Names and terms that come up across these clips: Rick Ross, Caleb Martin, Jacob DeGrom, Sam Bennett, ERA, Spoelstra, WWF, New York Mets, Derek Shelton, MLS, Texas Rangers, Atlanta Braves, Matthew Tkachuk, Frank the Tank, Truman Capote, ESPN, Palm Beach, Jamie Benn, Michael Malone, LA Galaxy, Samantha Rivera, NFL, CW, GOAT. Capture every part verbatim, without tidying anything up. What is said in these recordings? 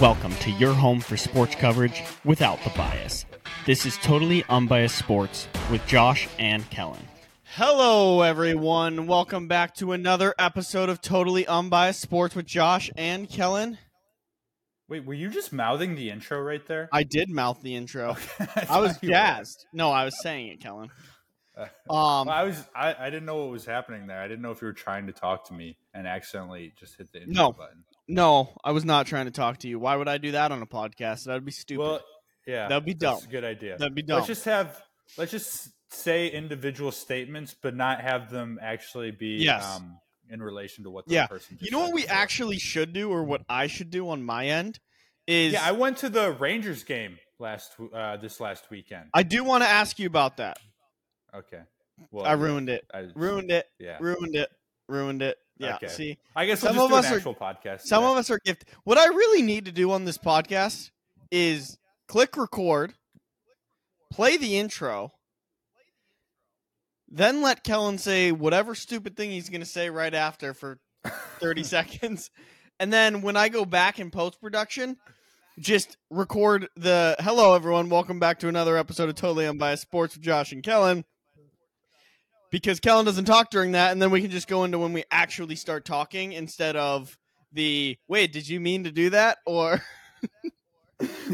Welcome to your home for sports coverage without the bias. This is Totally Unbiased Sports with Josh and Kellen. Hello, everyone. Welcome back to another episode of Totally Unbiased Sports with Josh and Kellen. Wait, were you just mouthing the intro right there? I did mouth the intro. Okay, I was jazzed. Were. No, I was saying it, Kellen. Um, well, I was. I, I didn't know what was happening there. I didn't know if you were trying to talk to me and accidentally just hit the intro no. button. No, I was not trying to talk to you. Why would I do that on a podcast? That would be stupid. Well, yeah, that'd be dumb. That's a good idea. That'd be dumb. Let's just have. Let's just say individual statements, but not have them actually be yes. um, in relation to what the yeah. person. Just you know what we before. actually should do, or what I should do on my end is. Yeah, I went to the Rangers game last uh, this last weekend. I do want to ask you about that. Okay. Well, I ruined it. I, ruined it. Yeah. Ruined it. Ruined it. Yeah. Okay. See, I guess we'll some just of do an us actual are, podcast. Some yeah. of us are gifted. What I really need to do on this podcast is click record, play the intro, then let Kellen say whatever stupid thing he's going to say right after for thirty seconds. And then when I go back in post-production, just record the hello, everyone. Welcome back to another episode of Totally Unbiased Sports with Josh and Kellen. Because Kellen doesn't talk during that, and then we can just go into when we actually start talking instead of the, wait, did you mean to do that? Or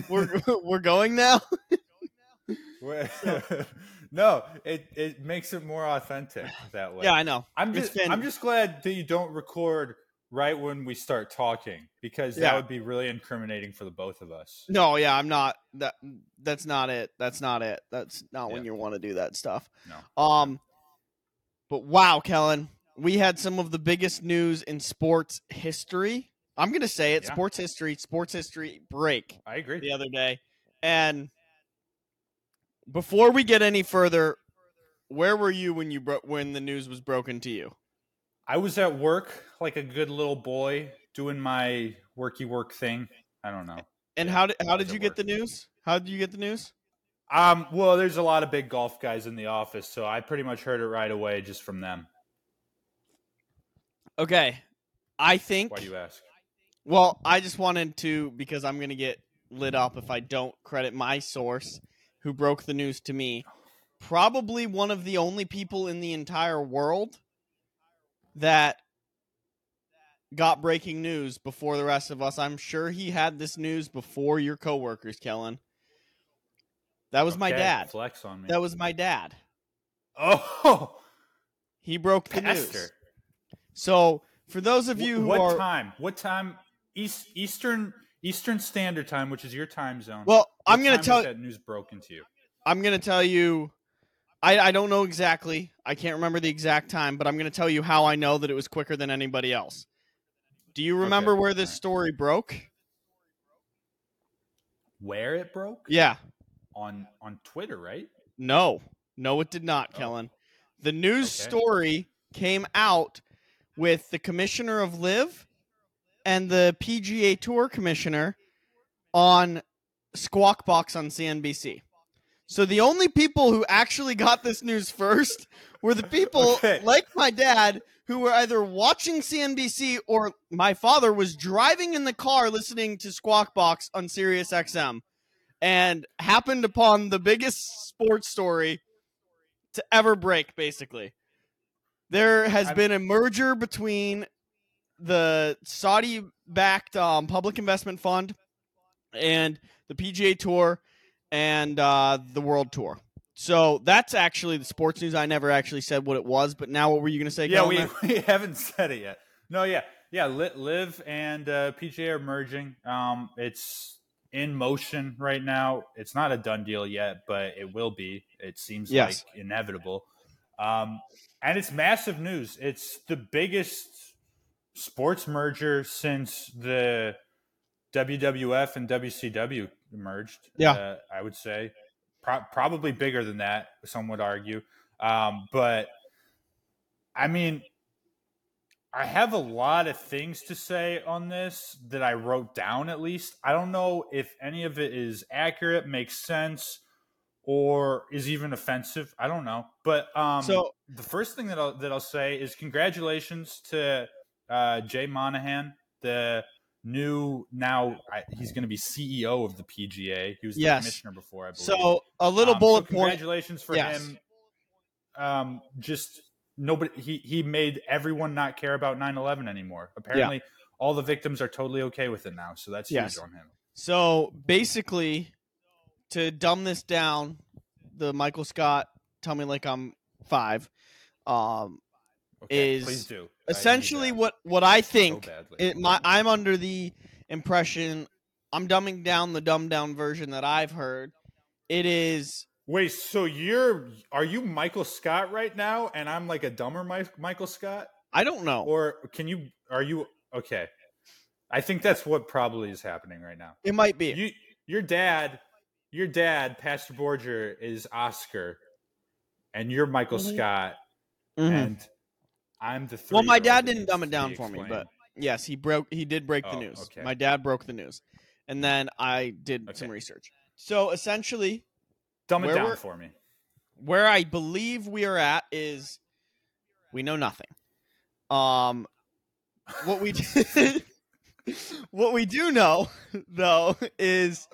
we're we're going now? No, it, it makes it more authentic that way. Yeah, I know. I'm just been... I'm just glad that you don't record right when we start talking, because that yeah. would be really incriminating for the both of us. No, yeah, I'm not. That That's not it. That's not it. That's not yeah. when you want to do that stuff. No. Um. But wow, Kellen, we had some of the biggest news in sports history. I'm going to say it, yeah. sports history, sports history break. I agree. The other day. And before we get any further, where were you when you bro- when the news was broken to you? I was at work like a good little boy doing my worky work thing. I don't know. And yeah, how did how did you get the news? How did you get the news? Um, well, there's a lot of big golf guys in the office, so I pretty much heard it right away just from them. Okay. I think... Why do you ask? Well, I just wanted to, because I'm going to get lit up if I don't credit my source, who broke the news to me. Probably one of the only people in the entire world that got breaking news before the rest of us. I'm sure he had this news before your coworkers, Kellen. That was okay, my dad. Flex on me. That was my dad. Oh, he broke the Pastor. news. So, for those of you who what are, time? What time? East, Eastern Eastern Standard Time, which is your time zone. Well, I'm going to tell that news broken to you. I'm going to tell you. I, I don't know exactly. I can't remember the exact time, but I'm going to tell you how I know that it was quicker than anybody else. Do you remember okay, where this right. story broke? Where it broke? Yeah. On on Twitter, right? No. No, it did not, oh. Kellen. The news okay. story came out with the commissioner of L I V and the P G A Tour commissioner on Squawk Box on C N B C. So the only people who actually got this news first were the people okay. like my dad who were either watching C N B C or my father was driving in the car listening to Squawk Box on Sirius X M. And happened upon the biggest sports story to ever break, basically. There has I been mean, a merger between the Saudi-backed um, public investment fund and the P G A Tour and uh, the World Tour. So that's actually the sports news. I never actually said what it was, but now what were you going to say? Yeah, we, we haven't said it yet. No, yeah. Yeah, Liv and uh, P G A are merging. Um, it's... in motion right now. It's not a done deal yet, but it will be. It seems yes. like inevitable. Um, and it's massive news. It's the biggest sports merger since the W W F and W C W merged. Yeah. Uh, I would say Pro- probably bigger than that. Some would argue. Um, but I mean, I have a lot of things to say on this that I wrote down, at least. I don't know if any of it is accurate, makes sense, or is even offensive. I don't know. But um, so, the first thing that I'll, that I'll say is congratulations to uh, Jay Monahan, the new now I, he's going to be C E O of the P G A. He was the yes. commissioner before, I believe. So a little um, bullet so congratulations point. Congratulations for yes. him. Um, just nobody. He he made everyone not care about nine eleven anymore. Apparently, yeah. all the victims are totally okay with it now. So that's yes. huge on him. So basically, to dumb this down, the Michael Scott, tell me like I'm five, um, okay, is please do. essentially what, what I think. So it, my, I'm under the impression, I'm dumbing down the dumbed down version that I've heard. It is. Wait, so you're, are you Michael Scott right now? And I'm like a dumber Mike, Michael Scott? I don't know. Or can you, are you, okay. I think that's what probably is happening right now. It might be. You, your dad, your dad, Pastor Borger, is Oscar, and you're Michael mm-hmm. Scott, mm-hmm. and I'm the three. Well, my dad didn't dumb it down for me, but yes, he broke. He did break oh, the news. Okay. My dad broke the news, and then I did okay. some research. So essentially, dumb it down for me. Where I believe we are at is, we know nothing. Um, what we did. What we do know, though, is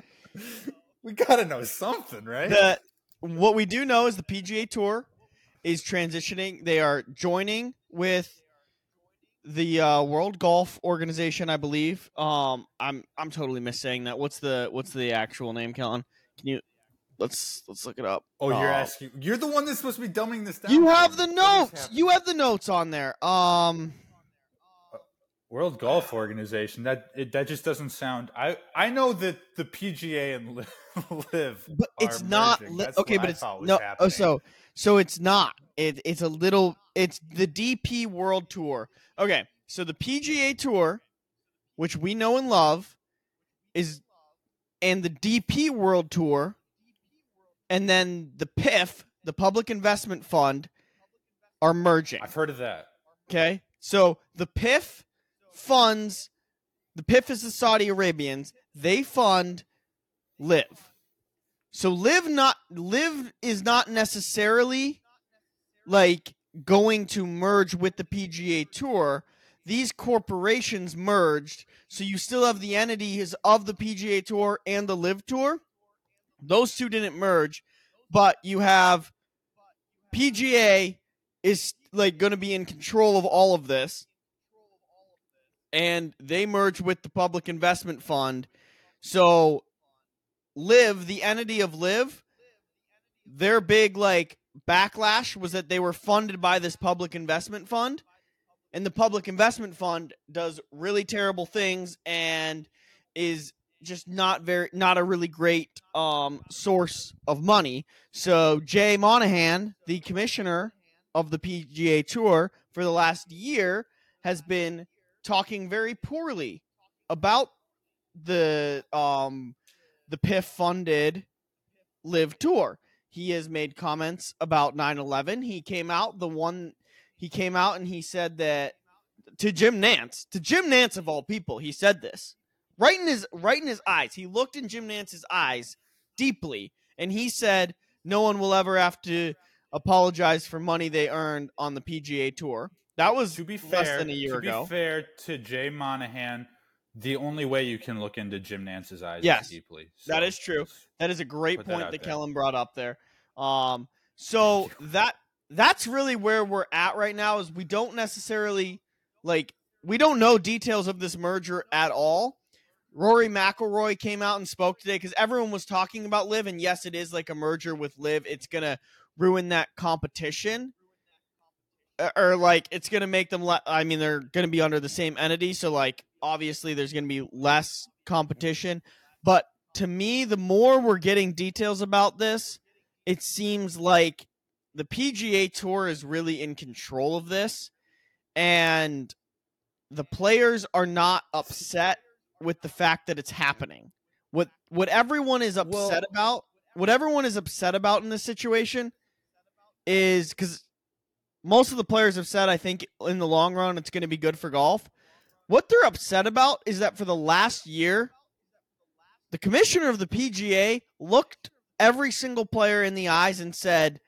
we gotta know something, right? That what we do know is the P G A Tour is transitioning. They are joining with the uh, World Golf Organization, I believe. Um, I'm I'm totally miss saying that. What's the what's the actual name, Kellen? Can you let's let's look it up? Oh, you're um, asking. You're the one that's supposed to be dumbing this down. You have the notes. You have the notes on there. Um. World Golf Organization, that it, that just doesn't sound... I, I know that the P G A and L I V but it's not... Li- okay, but I it's... No, oh, so, so it's not. It, it's a little... It's the D P World Tour. Okay, so the P G A Tour, which we know and love, is... And the D P World Tour, and then the P I F, the Public Investment Fund, are merging. I've heard of that. Okay, so the P I F... funds the P I F is the Saudi Arabians. They fund L I V. So L I V not L I V is not necessarily like going to merge with the P G A Tour. These corporations merged, so you still have the entities of the P G A Tour and the L I V Tour. Those two didn't merge, but you have P G A is like going to be in control of all of this. And they merge with the Public Investment Fund. So L I V, the entity of L I V, their big like backlash was that they were funded by this Public Investment Fund. And the Public Investment Fund does really terrible things and is just not very not a really great um, source of money. So Jay Monahan, the commissioner of the P G A Tour for the last year, has been talking very poorly about the um the P I F funded L I V Tour. He has made comments about nine eleven. He came out the one he came out and he said that to Jim Nance, to Jim Nance of all people, he said this right in his right in his eyes. He looked in Jim Nance's eyes deeply and he said, "No one will ever have to apologize for money they earned on the P G A Tour." That was to be fair, less than a year to ago. To be fair to Jay Monahan, the only way you can look into Jim Nance's eyes yes, is deeply. So that is true. That is a great point that, that Kellen brought up there. Um, so that that's really where we're at right now is we don't necessarily, like, we don't know details of this merger at all. Rory McIlroy came out and spoke today because everyone was talking about L I V, and yes, it is like a merger with L I V. It's going to ruin that competition. Or, like, it's going to make them, le- I mean, they're going to be under the same entity. So, like, obviously there's going to be less competition. But to me, the more we're getting details about this, it seems like the P G A Tour is really in control of this. And the players are not upset with the fact that it's happening. What, what everyone is upset Whoa. about, what everyone is upset about in this situation is because... Most of the players have said, I think, in the long run, it's going to be good for golf. What they're upset about is that for the last year, the commissioner of the P G A looked every single player in the eyes and said,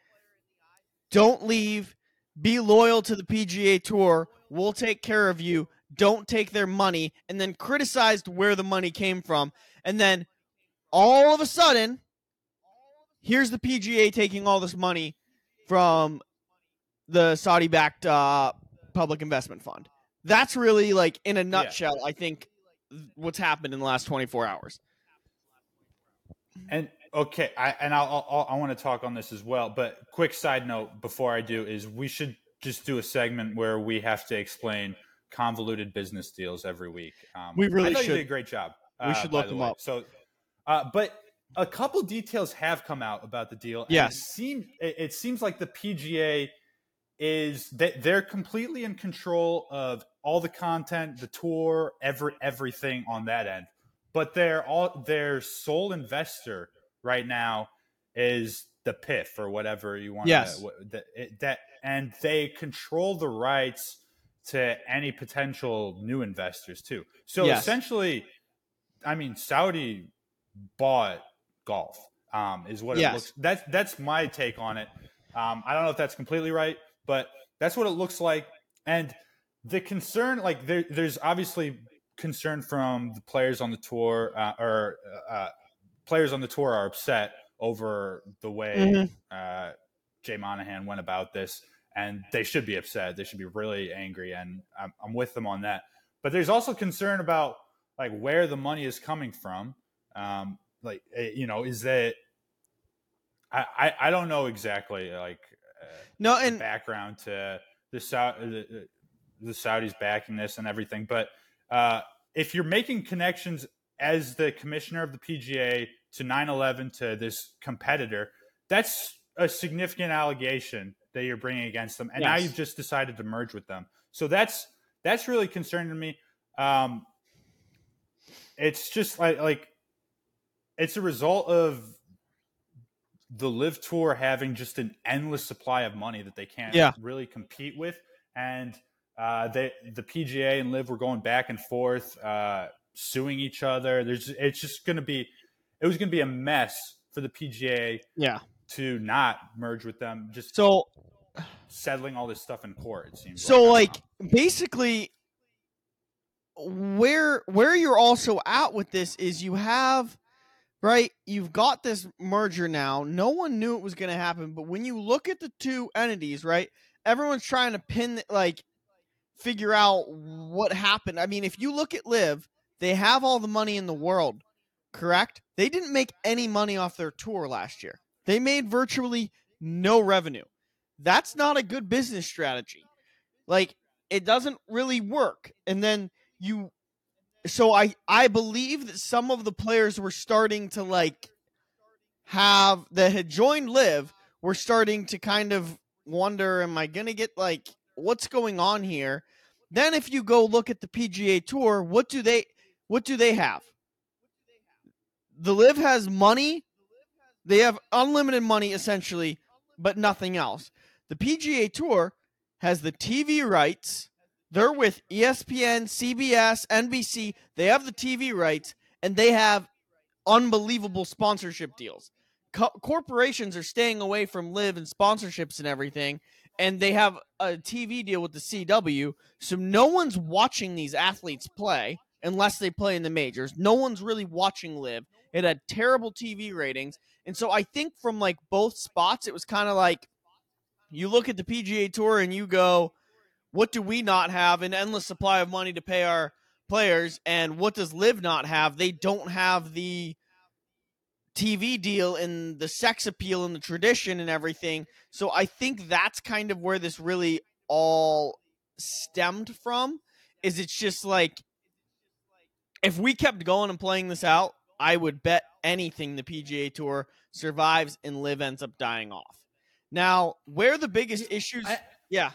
"Don't leave. Be loyal to the P G A Tour. We'll take care of you. don't take their money, and then criticized where the money came from. And then all of a sudden, here's the P G A taking all this money from the Saudi-backed uh, public investment fund. That's really, like, in a nutshell, yeah. I think, what's happened in the last twenty-four hours. And okay, I and I'll, I'll I want to talk on this as well. But quick side note before I do is we should just do a segment where we have to explain convoluted business deals every week. Um, we really I thought should. You did a great job. We uh, should look the them way. Up. So, uh, but a couple details have come out about the deal. Yes, it seems it seems like the P G A is they, they're completely in control of all the content, the tour, every everything on that end. But they're all their sole investor right now is the P I F or whatever you want. Yes, to, that, that and they control the rights to any potential new investors too. So yes. essentially, I mean, Saudi bought golf um, is what yes. it looks. That's that's my take on it. Um, I don't know if that's completely right, but that's what it looks like. And the concern, like there, there's obviously. concern from the players on the tour uh, or uh, players on the tour are upset over the way mm-hmm. uh, Jay Monahan went about this, and they should be upset. They should be really angry, and I'm, I'm with them on that. But there's also concern about like where the money is coming from. Um, like, you know, is that I, I, I don't know exactly like uh, no and- the background to the, Sa- the the Saudis backing this and everything, but Uh, if you're making connections as the commissioner of the P G A to nine eleven to this competitor, that's a significant allegation that you're bringing against them. And yes. now you've just decided to merge with them. So that's that's really concerning to me. Um, it's just like, like it's a result of the LIV Tour having just an endless supply of money that they can't yeah. really compete with. And Uh, they, the P G A and LIV were going back and forth, uh, suing each other. There's, it's just going to be, it was going to be a mess for the P G A yeah. to not merge with them. Just so settling all this stuff in court, it seems. So like, like basically where, where you're also at with this is you have, right. You've got this merger now. No one knew it was going to happen, but when you look at the two entities, right, everyone's trying to pin like, figure out what happened. I mean, if you look at LIV, they have all the money in the world, correct? They didn't make any money off their tour last year. They made virtually no revenue. That's not a good business strategy. Like, it doesn't really work. And then you... So I, I believe that some of the players were starting to, like, have... that had joined LIV were starting to kind of wonder, am I going to get, like... what's going on here? Then if you go look at the P G A Tour, what do they what do they have? The LIV has money. They have unlimited money essentially, but nothing else. The P G A Tour has the T V rights. They're with E S P N, C B S, N B C. They have the T V rights, and they have unbelievable sponsorship deals. Co- corporations are staying away from LIV and sponsorships and everything. And they have a T V deal with the C W, so no one's watching these athletes play unless they play in the majors. No one's really watching LIV. It had terrible T V ratings. And so I think from, like, both spots, it was kind of like you look at the P G A Tour and you go, what do we not have? An endless supply of money to pay our players. And what does LIV not have? They don't have the T V deal and the sex appeal and the tradition and everything. So I think that's kind of where this really all stemmed from, is it's just like, if we kept going and playing this out, I would bet anything the P G A Tour survives and LIV ends up dying off. Now, where the biggest yeah, issues... I, yeah.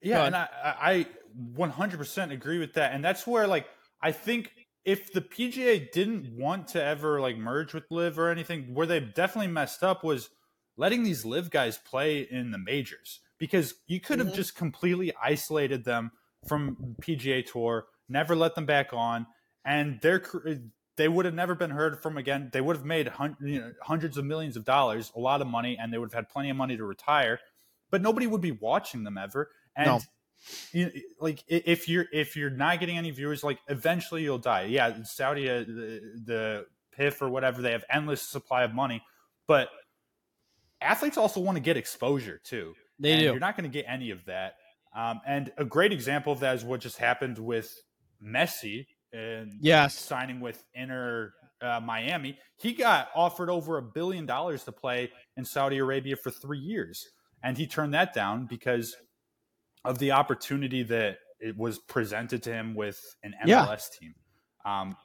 Yeah, and I, I one hundred percent agree with that. And that's where, like, I think... if the P G A didn't want to ever like merge with LIV or anything, where they definitely messed up was letting these LIV guys play in the majors, because you could have mm-hmm. just completely isolated them from P G A Tour, never let them back on, and their they would have never been heard from again. They would have made hun- you know, hundreds of millions of dollars, a lot of money, and they would have had plenty of money to retire, but nobody would be watching them ever. And no. like if you're if you're not getting any viewers, like eventually you'll die. Yeah, in Saudi, the, the P I F or whatever, they have endless supply of money, but athletes also want to get exposure too. They and do. You're not going to get any of that. Um, and a great example of that is what just happened with Messi and yes. signing with Inter uh, Miami. He got offered over a billion dollars to play in Saudi Arabia for three years. And he turned that down because of the opportunity that it was presented to him with an M L S yeah. team. Um,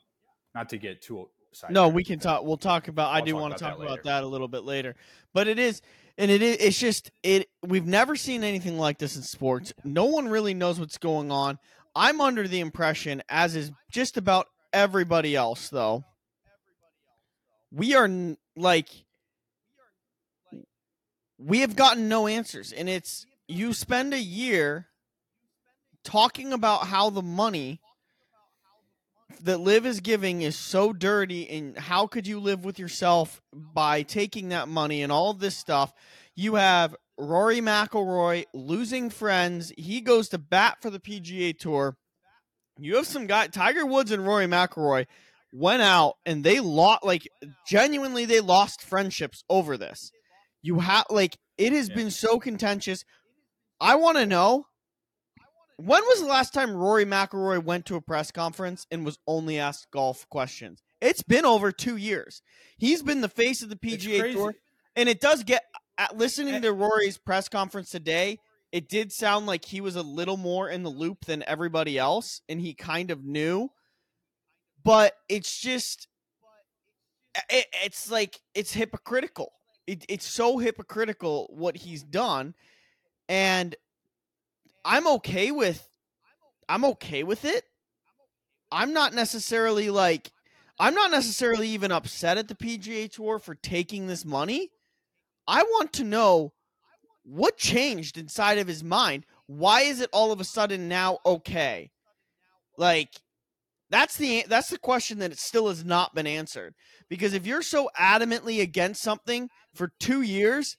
not to get too excited. No, we can talk. We'll talk about, I'll I do talk want to talk that about that a little bit later, but it is, and it is, it's just, it, we've never seen anything like this in sports. No one really knows what's going on. I'm under the impression, as is just about everybody else, though, we are n- like, we have gotten no answers. And it's, you spend a year talking about how the money that LIV is giving is so dirty, and how could you live with yourself by taking that money and all of this stuff. You have Rory McIlroy losing friends. He goes to bat for the P G A Tour. You have some guy, Tiger Woods and Rory McIlroy went out and they lost, like genuinely they lost friendships over this. You have like, it has yeah. been so contentious. I want to know, when was the last time Rory McIlroy went to a press conference and was only asked golf questions? It's been over two years. He's been the face of the P G A Tour, and it does get. At listening to Rory's press conference today, it did sound like he was a little more in the loop than everybody else, and he kind of knew. But it's just, it, it's like it's hypocritical. It, it's so hypocritical what he's done, and I'm okay with, I'm okay with it. I'm not necessarily like, I'm not necessarily even upset at the P G A Tour for taking this money. I want to know what changed inside of his mind. Why is it all of a sudden now okay? Like, that's the that's the question that it still has not been answered. Because if you're so adamantly against something for two years,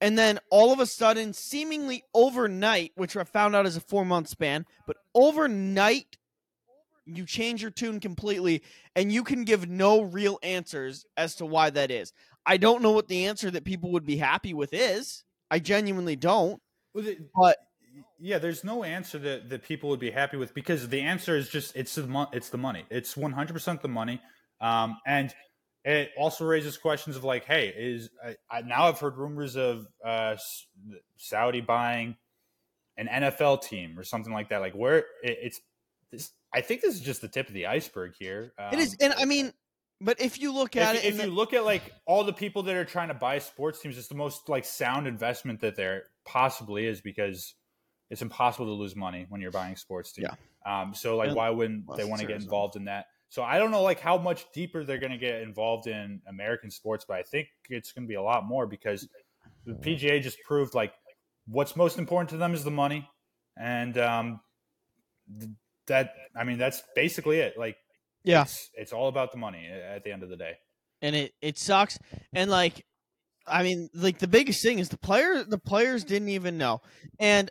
and then all of a sudden, seemingly overnight, which I found out is a four-month span, but overnight, you change your tune completely, and you can give no real answers as to why that is. I don't know what the answer that people would be happy with is. I genuinely don't. Well, the, but yeah, there's no answer that, that people would be happy with, because the answer is just it's the mo- it's the money. It's one hundred percent the money. Um, and it also raises questions of like, hey, is I, I now I've heard rumors of uh, Saudi buying an N F L team or something like that. Like where it, it's this, I think this is just the tip of the iceberg here. Um, it is, and I mean. But if you look at if, it, if the- you look at like all the people that are trying to buy sports teams, it's the most like sound investment that there possibly is, because it's impossible to lose money when you're buying sports teams. Yeah. Um, so like, and why wouldn't they want to get involved in that? So I don't know like how much deeper they're going to get involved in American sports, but I think it's going to be a lot more, because the P G A just proved like what's most important to them is the money. And um, that, I mean, that's basically it. Like, yeah, it's, it's all about the money at the end of the day, and it, it sucks. And like, I mean, like the biggest thing is the player. The players didn't even know, and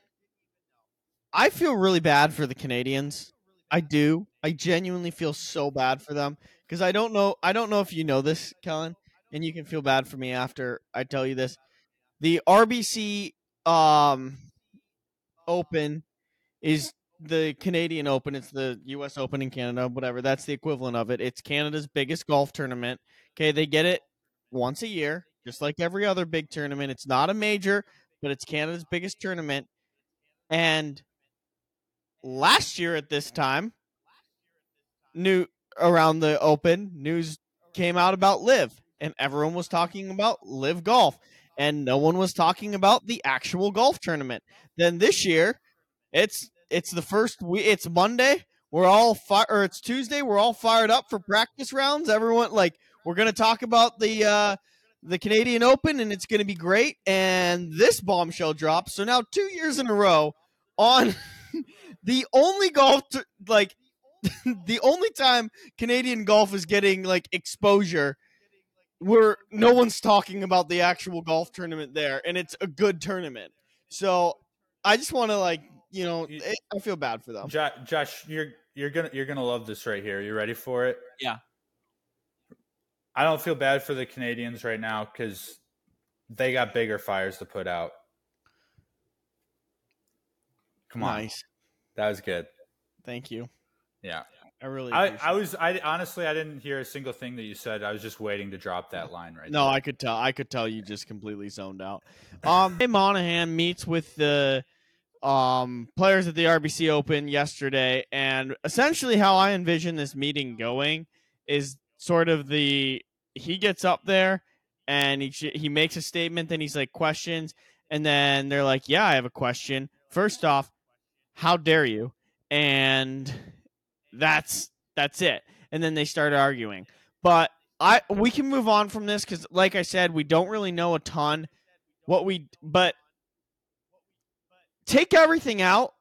I feel really bad for the Canadians. I do. I genuinely feel so bad for them, because I don't know. I don't know if you know this, Kellen, and you can feel bad for me after I tell you this. The R B C um, Open is. The Canadian Open, it's the U S Open in Canada, whatever. That's the equivalent of it. It's Canada's biggest golf tournament. Okay, they get it once a year, just like every other big tournament. It's not a major, but it's Canada's biggest tournament. And last year at this time, new around the Open, news came out about LIV, and everyone was talking about LIV golf, and no one was talking about the actual golf tournament. Then this year, it's It's the first week. It's Monday. We're all fi- or it's Tuesday. We're all fired up for practice rounds. Everyone like we're gonna talk about the uh, the Canadian Open, and it's gonna be great. And this bombshell drops. So now two years in a row on the only golf t- like the only time Canadian golf is getting like exposure, where no one's talking about the actual golf tournament there, and it's a good tournament. So I just want to like. you know, it, I feel bad for them. Josh, Josh, you're you're gonna you're gonna love this right here. You ready for it? Yeah. I don't feel bad for the Canadians right now because they got bigger fires to put out. Come on, nice. That was good. Thank you. Yeah, I really. I, I was. I honestly, I didn't hear a single thing that you said. I was just waiting to drop that line right. No, there. I could tell. I could tell you just completely zoned out. Um, Jay Monahan meets with the um players at the R B C Open yesterday, and essentially how I envision this meeting going is sort of the he gets up there and he he makes a statement, then he's like questions, and then they're like, yeah, I have a question. First off, how dare you? And that's that's it. And then they start arguing. But I we can move on from this because, like I said, we don't really know a ton. What we but take everything out.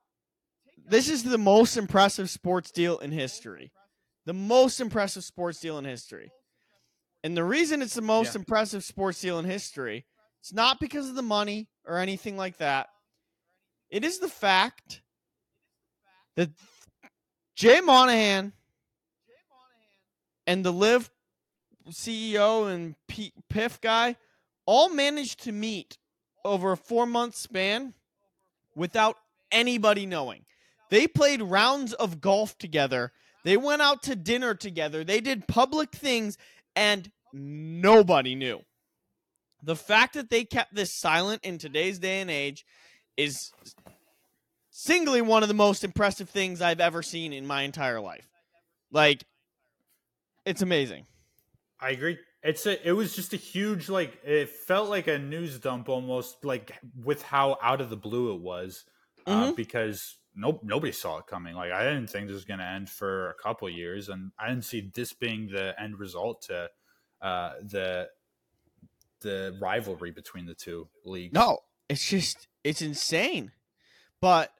This is the most impressive sports deal in history. The most impressive sports deal in history. And the reason it's the most yeah. impressive sports deal in history, it's not because of the money or anything like that. It is the fact that Jay Monahan and the L I V C E O and P I F guy all managed to meet over a four-month span without anybody knowing. They played rounds of golf together. They went out to dinner together. They did public things, and nobody knew. The fact that they kept this silent in today's day and age is singly one of the most impressive things I've ever seen in my entire life. Like, it's amazing. I agree. It's a, it was just a huge, like, it felt like a news dump almost, like, with how out of the blue it was. Uh, mm-hmm. Because no, nobody saw it coming. Like, I didn't think this was going to end for a couple years, and I didn't see this being the end result to uh, the the rivalry between the two leagues. No, it's just, it's insane. But,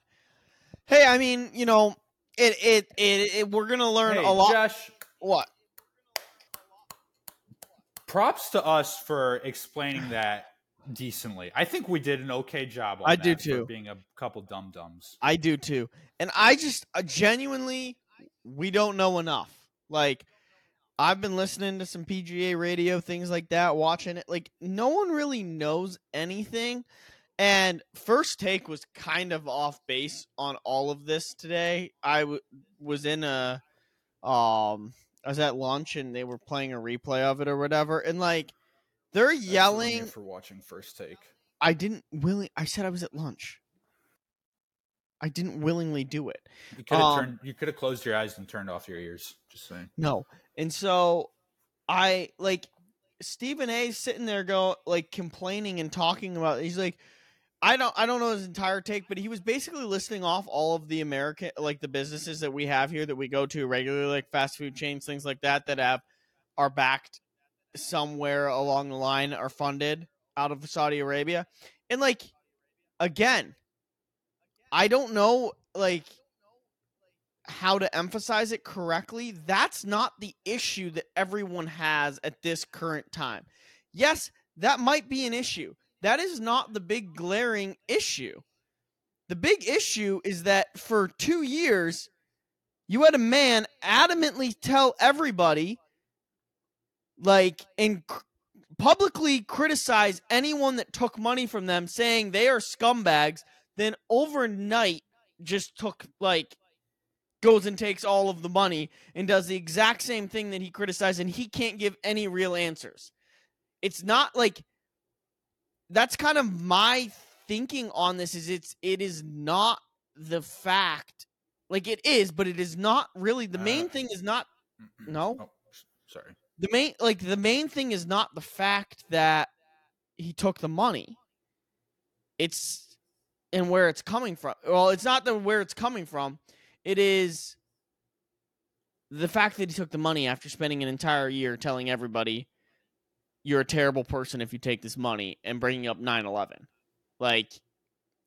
hey, I mean, you know, it it it, it we're going to learn hey, a lot. Josh, what? Props to us for explaining that decently. I think we did an okay job on I that do too. For being a couple dum-dums. I do too. And I just uh, genuinely, we don't know enough. Like, I've been listening to some P G A radio, things like that, watching it. Like, no one really knows anything. And First Take was kind of off base on all of this today. I w- was in a, um, I was at lunch and they were playing a replay of it or whatever. And like, they're That's yelling for watching First Take. I didn't willingly. I said I was at lunch. I didn't willingly do it. You could have um, turned, you could have closed your eyes and turned off your ears. Just saying. No. And so I like Stephen A. sitting there go like complaining and talking about, he's like, I don't, I don't know his entire take, but he was basically listing off all of the American, like the businesses that we have here that we go to regularly, like fast food chains, things like that, that have are backed somewhere along the line are funded out of Saudi Arabia. And like, again, I don't know, like how to emphasize it correctly. That's not the issue that everyone has at this current time. Yes, that might be an issue. That is not the big glaring issue. The big issue is that for two years, you had a man adamantly tell everybody, like, and cr- publicly criticize anyone that took money from them, saying they are scumbags, then overnight just took, like, goes and takes all of the money and does the exact same thing that he criticized, and he can't give any real answers. It's not like... That's kind of my thinking on this is it's, it is not the fact like it is, but it is not really the main uh, thing is not, no, oh, sorry. The main, like the main thing is not the fact that he took the money. It's and where it's coming from. Well, it's not the, where it's coming from. It is the fact that he took the money after spending an entire year telling everybody, you're a terrible person if you take this money, and bringing up nine eleven. Like,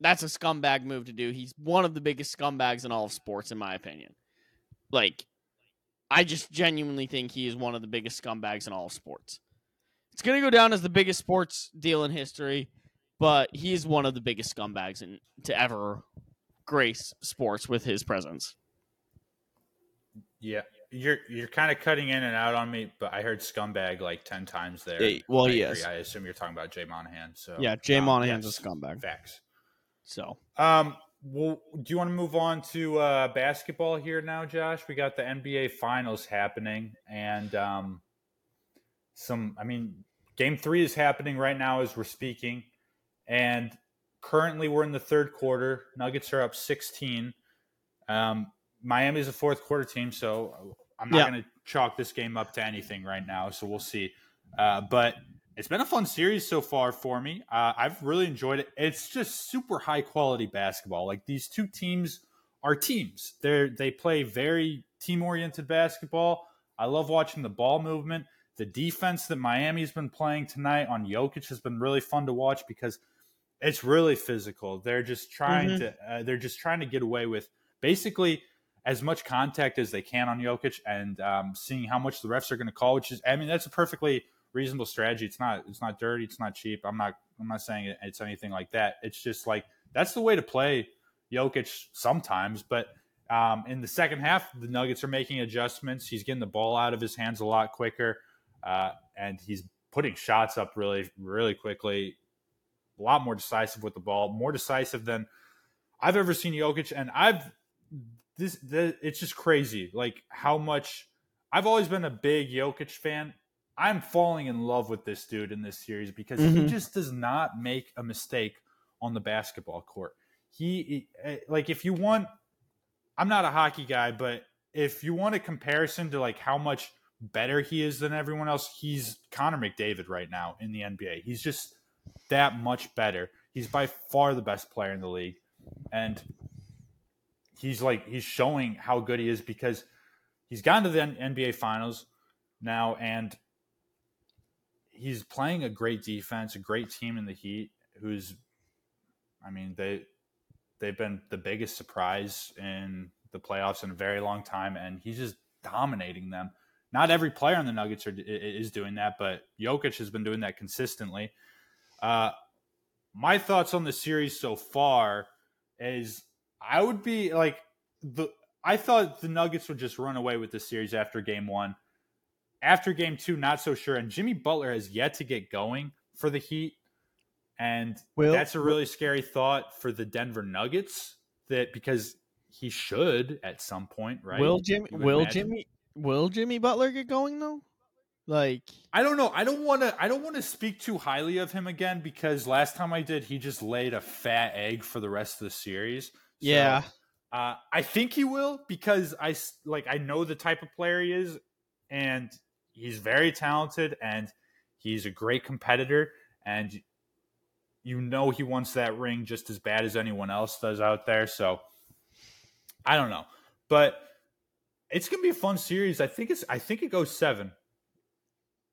that's a scumbag move to do. He's one of the biggest scumbags in all of sports, in my opinion. Like, I just genuinely think he is one of the biggest scumbags in all of sports. It's going to go down as the biggest sports deal in history, but he is one of the biggest scumbags in, to ever grace sports with his presence. Yeah, you're you're kind of cutting in and out on me, but I heard scumbag like ten times there. Yeah, well, I yes, agree. I assume you're talking about Jay Monahan. So yeah, Jay um, Monahan's yes, a scumbag. Facts. So, um, well, do you want to move on to uh, basketball here now, Josh? We got the N B A Finals happening, and um, some. I mean, Game Three is happening right now as we're speaking, and currently we're in the third quarter. Nuggets are up sixteen. Um, Miami's a fourth quarter team, so I'm not yeah. going to chalk this game up to anything right now. So we'll see. Uh, but it's been a fun series so far for me. Uh, I've really enjoyed it. It's just super high quality basketball. Like these two teams are teams. They they play very team oriented basketball. I love watching the ball movement. The defense that Miami's been playing tonight on Jokic has been really fun to watch because it's really physical. They're just trying mm-hmm. to uh, they're just trying to get away with basically as much contact as they can on Jokic and um, seeing how much the refs are going to call, which is, I mean, that's a perfectly reasonable strategy. It's not, it's not dirty. It's not cheap. I'm not, I'm not saying it, it's anything like that. It's just like, that's the way to play Jokic sometimes. But um, in the second half, the Nuggets are making adjustments. He's getting the ball out of his hands a lot quicker. Uh, and he's putting shots up really, really quickly. A lot more decisive with the ball, more decisive than I've ever seen Jokic. And I've, This, this it's just crazy, like how much I've always been a big Jokic fan. I'm falling in love with this dude in this series because mm-hmm. he just does not make a mistake on the basketball court. He, he like if you want, I'm not a hockey guy, but if you want a comparison to like how much better he is than everyone else, he's Connor McDavid right now in the N B A. He's just that much better. He's by far the best player in the league, and he's like, he's showing how good he is because he's gotten to the N B A Finals now, and he's playing a great defense, a great team in the Heat, who's, I mean, they, they've been the biggest surprise in the playoffs in a very long time, and he's just dominating them. Not every player on the Nuggets are, is doing that, but Jokic has been doing that consistently. Uh, my thoughts on the series so far is I would be like the. I thought the Nuggets would just run away with the series after game one. After game two, not so sure. And Jimmy Butler has yet to get going for the Heat, and well, that's a really scary thought for the Denver Nuggets. That because he should at some point, right? Will Jimmy? Will imagine. Jimmy? Will Jimmy Butler get going though? Like I don't know. I don't want to. I don't want to speak too highly of him again because last time I did, he just laid a fat egg for the rest of the series. So, yeah, uh, I think he will because I like I know the type of player he is, and he's very talented, and he's a great competitor, and you know he wants that ring just as bad as anyone else does out there. So I don't know, but it's gonna be a fun series. I think it's I think it goes seven.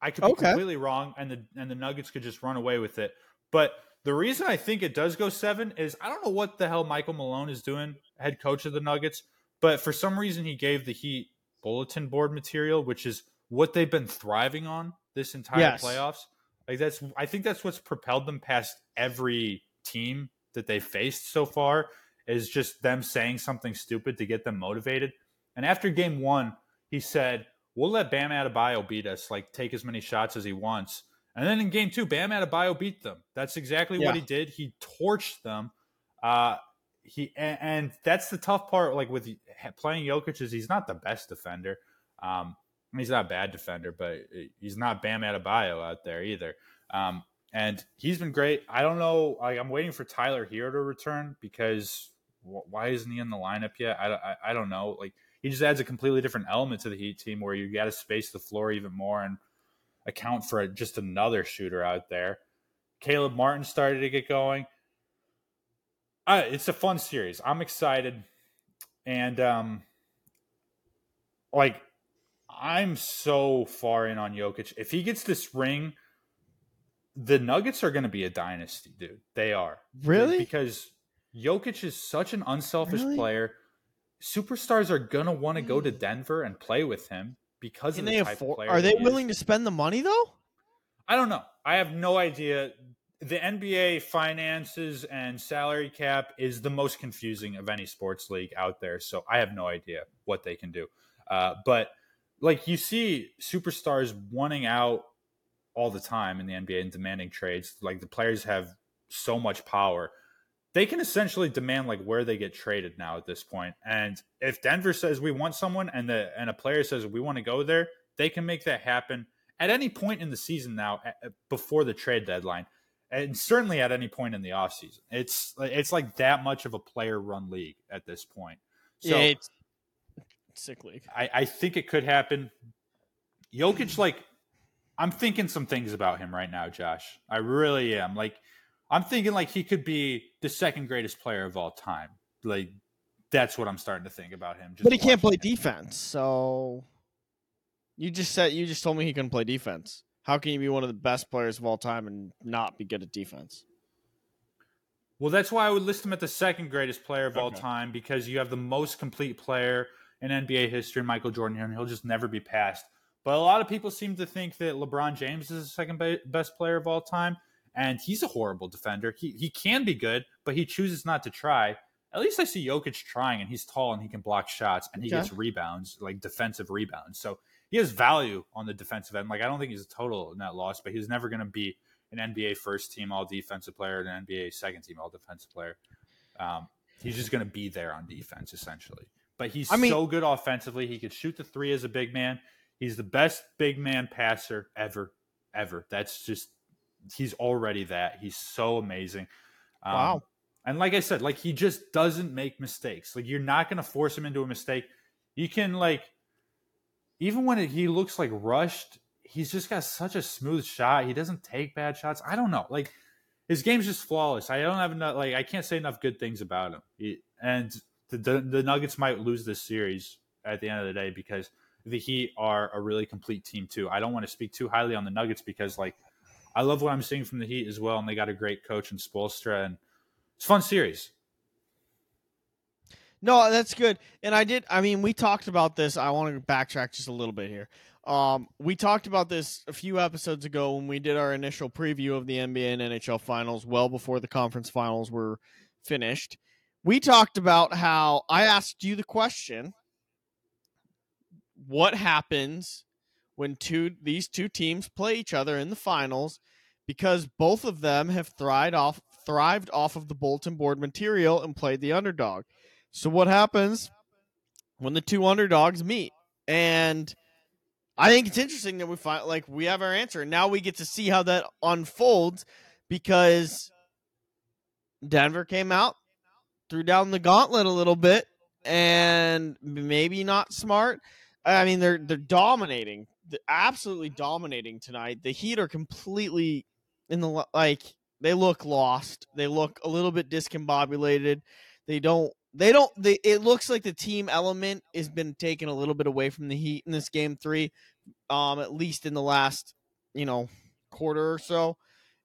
I could be okay. completely wrong, and the and the Nuggets could just run away with it, but. The reason I think it does go seven is I don't know what the hell Michael Malone is doing, head coach of the Nuggets, but for some reason he gave the Heat bulletin board material, which is what they've been thriving on this entire yes. playoffs. Like that's, I think that's what's propelled them past every team that they faced so far is just them saying something stupid to get them motivated. And after game one, he said, "We'll let Bam Adebayo beat us, like take as many shots as he wants." And then in game two, Bam Adebayo beat them. That's exactly yeah. what he did. He torched them. Uh, he and, and that's the tough part. Like with playing Jokic, is he's not the best defender. Um, he's not a bad defender, but he's not Bam Adebayo out there either. Um, and he's been great. I don't know. Like, I'm waiting for Tyler Hero to return because wh- why isn't he in the lineup yet? I, I I don't know. Like he just adds a completely different element to the Heat team where you got to space the floor even more and. Account for just another shooter out there. Caleb Martin started to get going. Uh, it's a fun series. I'm excited. And, um, like, I'm so far in on Jokic. If he gets this ring, the Nuggets are going to be a dynasty, dude. They are. Really? Because Jokic is such an unselfish really? player. Superstars are going to want to go to Denver and play with him. Because of the type of player. Are they willing to spend the money though? I don't know. I have no idea. the N B A finances and salary cap is the most confusing of any sports league out there. So I have no idea what they can do. Uh, but like you see superstars wanting out all the time in the N B A and demanding trades. Like the players have so much power. They can essentially demand like where they get traded now at this point. And if Denver says we want someone and the, and a player says we want to go there, they can make that happen at any point in the season now before the trade deadline. And certainly at any point in the offseason. It's it's like that much of a player-run league at this point. So yeah, it's sick league. I, I think it could happen. Jokic, like, I'm thinking some things about him right now, Josh. I really am. Like, I'm thinking, like, he could be the second greatest player of all time. Like, that's what I'm starting to think about him. Just but he can't play him. defense, so... You just said you just told me he couldn't play defense. How can you be one of the best players of all time and not be good at defense? Well, that's why I would list him at the second greatest player of okay. all time, because you have the most complete player in N B A history, Michael Jordan, and he'll just never be passed. But a lot of people seem to think that LeBron James is the second best player of all time, and he's a horrible defender. He he can be good, but he chooses not to try. At least I see Jokic trying, and he's tall, and he can block shots, and he okay. gets rebounds, like defensive rebounds. So he has value on the defensive end. Like, I don't think he's a total net loss, but he's never going to be an N B A first team all defensive player and an N B A second team all defensive player. Um, he's just going to be there on defense, essentially. But he's I mean, so good offensively. He could shoot the three as a big man. He's the best big man passer ever, ever. That's just, he's already that. He's so amazing. Um, wow. And like I said, like, he just doesn't make mistakes. Like, you're not going to force him into a mistake. You can, like, even when he looks like rushed, he's just got such a smooth shot. He doesn't take bad shots. I don't know. Like, his game's just flawless. I don't have enough. Like, I can't say enough good things about him. He, and the, the the Nuggets might lose this series at the end of the day because the Heat are a really complete team too. I don't want to speak too highly on the Nuggets because, like, I love what I'm seeing from the Heat as well, and they got a great coach in Spoelstra, and it's a fun series. No, that's good. And I did, I mean, we talked about this. I want to backtrack just a little bit here. Um, we talked about this a few episodes ago when we did our initial preview of the N B A and N H L finals, well before the conference finals were finished. We talked about how I asked you the question, what happens when two these two teams play each other in the finals, because both of them have thrived off, thrived off of the bulletin board material and played the underdog. So what happens when the two underdogs meet? And I think it's interesting that we find like we have our answer. And now we get to see how that unfolds because Denver came out, threw down the gauntlet a little bit, and maybe not smart. I mean, they're they're dominating, they're absolutely dominating tonight. The Heat are completely in the like they look lost. They look a little bit discombobulated. They don't. They don't. They, it looks like the team element has been taken a little bit away from the Heat in this game three, um, at least in the last, you know, quarter or so,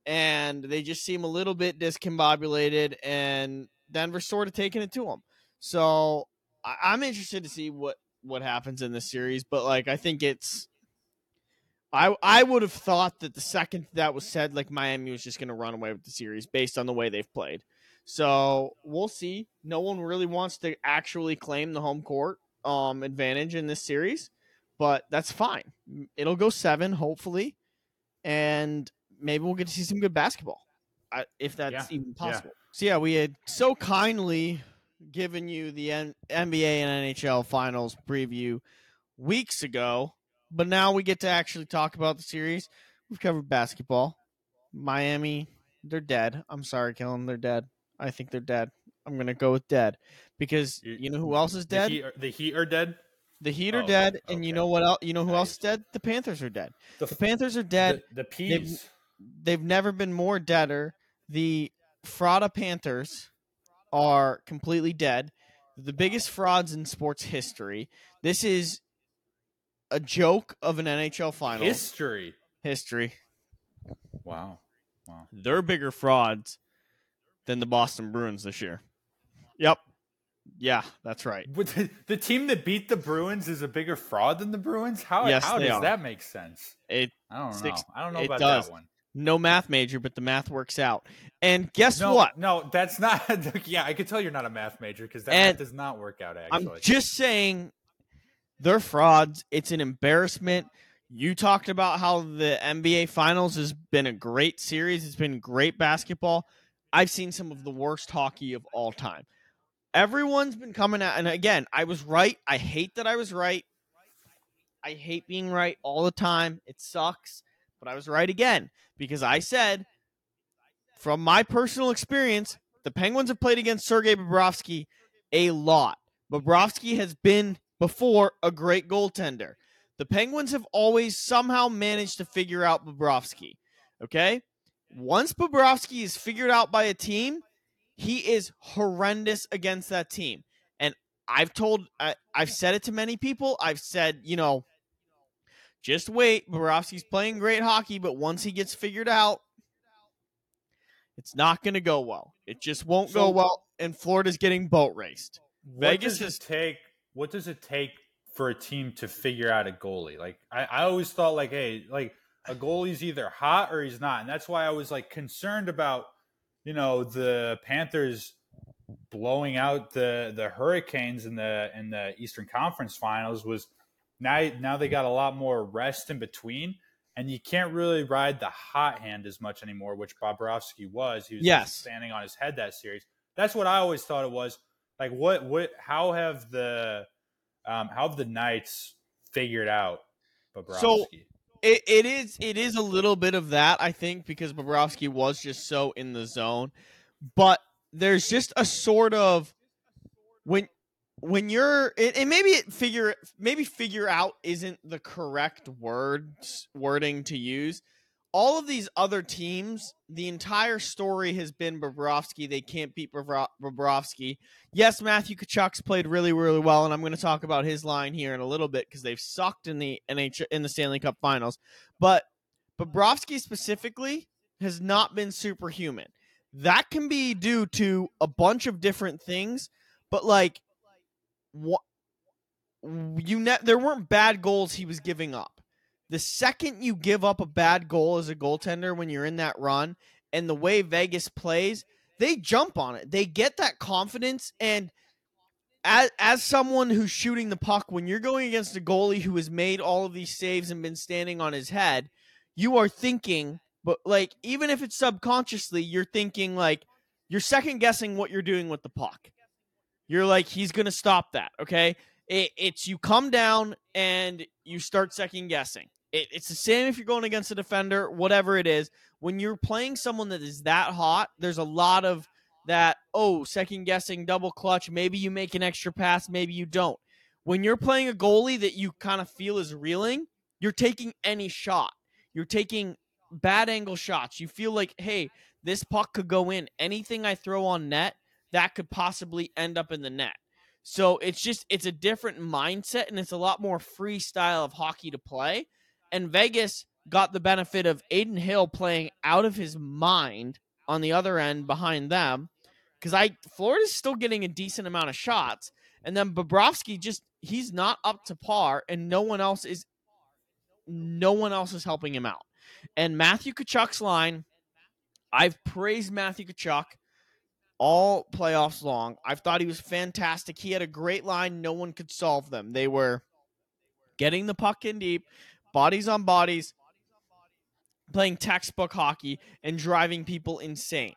and they just seem a little bit discombobulated. And Denver's sort of taking it to them. So I, I'm interested to see what what happens in this series. But like, I think it's, I I would have thought that the second that was said, like Miami was just going to run away with the series based on the way they've played. So we'll see. No one really wants to actually claim the home court um, advantage in this series, but that's fine. It'll go seven, hopefully, and maybe we'll get to see some good basketball, uh, if that's yeah. even possible. Yeah. So, yeah, we had so kindly given you the N- N B A and N H L finals preview weeks ago, but now we get to actually talk about the series. We've covered basketball. Miami, they're dead. I'm sorry, Kellen, they're dead. I think they're dead. I'm going to go with dead because you know who else is dead? The Heat are, the heat are dead? The Heat are oh, dead. Okay. And you know what else? You know who nice. else is dead? The Panthers are dead. The, the Panthers are dead. The, the P's. They've, they've never been more deader. The Florida Panthers are completely dead. The biggest frauds in sports history. This is a joke of an N H L final. History. History. Wow. Wow. They're bigger frauds than the Boston Bruins this year. Yep. Yeah, that's right. The, the team that beat the Bruins is a bigger fraud than the Bruins? How, yes, how does are. that make sense? It I don't know. Six, I don't know about does. that one. no math major, but the math works out. And guess no, what? No, that's not. Yeah, I could tell you're not a math major because that math does not work out, actually. I'm just saying they're frauds. It's an embarrassment. You talked about how the N B A Finals has been a great series. It's been great basketball. I've seen some of the worst hockey of all time. Everyone's been coming out. And again, I was right. I hate that I was right. I hate being right all the time. It sucks. But I was right again because I said, from my personal experience, the Penguins have played against Sergei Bobrovsky a lot. Bobrovsky has been, before, a great goaltender. The Penguins have always somehow managed to figure out Bobrovsky, okay? Once Bobrovsky is figured out by a team, he is horrendous against that team. And I've told, I, I've said it to many people. I've said, you know, just wait. Bobrovsky's playing great hockey, but once he gets figured out, it's not going to go well. It just won't so, go well, and Florida's getting boat raced. Vegas is take. What does it take for a team to figure out a goalie? Like I, I always thought, like, hey, like a goalie's either hot or he's not, and that's why I was like concerned about, you know, the Panthers blowing out the the Hurricanes in the in the Eastern Conference Finals. Was now now they got a lot more rest in between, and you can't really ride the hot hand as much anymore, which Bobrovsky was. He was yes. standing on his head that series. That's what I always thought it was. Like what what how have the Um, how have the Knights figured out Bobrovsky? So it, it is it is a little bit of that, I think, because Bobrovsky was just so in the zone. But there's just a sort of when when you're it, and maybe it figure maybe figure out isn't the correct words wording to use. All of these other teams, the entire story has been Bobrovsky. They can't beat Bobro- Bobrovsky. Yes, Matthew Tkachuk's played really, really well, and I'm going to talk about his line here in a little bit because they've sucked in the N H- in the Stanley Cup Finals. But Bobrovsky specifically has not been superhuman. That can be due to a bunch of different things, but like what you ne- there weren't bad goals he was giving up. The second you give up a bad goal as a goaltender when you're in that run, and the way Vegas plays, they jump on it. They get that confidence, and as, as someone who's shooting the puck, when you're going against a goalie who has made all of these saves and been standing on his head, you are thinking, but like even if it's subconsciously, you're thinking like you're second-guessing what you're doing with the puck. You're like, he's going to stop that, okay? It, it's you come down and you start second-guessing. It, it's the same if you're going against a defender, whatever it is. When you're playing someone that is that hot, there's a lot of that, oh, second guessing, double clutch. Maybe you make an extra pass. Maybe you don't. When you're playing a goalie that you kind of feel is reeling, you're taking any shot. You're taking bad angle shots. You feel like, hey, this puck could go in. Anything I throw on net, that could possibly end up in the net. So it's just, it's a different mindset, and it's a lot more freestyle of hockey to play. And Vegas got the benefit of Adin Hill playing out of his mind on the other end behind them, because I Florida's still getting a decent amount of shots. And then Bobrovsky just, he's not up to par, and no one else is no one else is helping him out. And Matthew Tkachuk's line, I've praised Matthew Tkachuk all playoffs long. I've thought he was fantastic. He had a great line. No one could solve them. They were getting the puck in deep, bodies on bodies, playing textbook hockey, and driving people insane.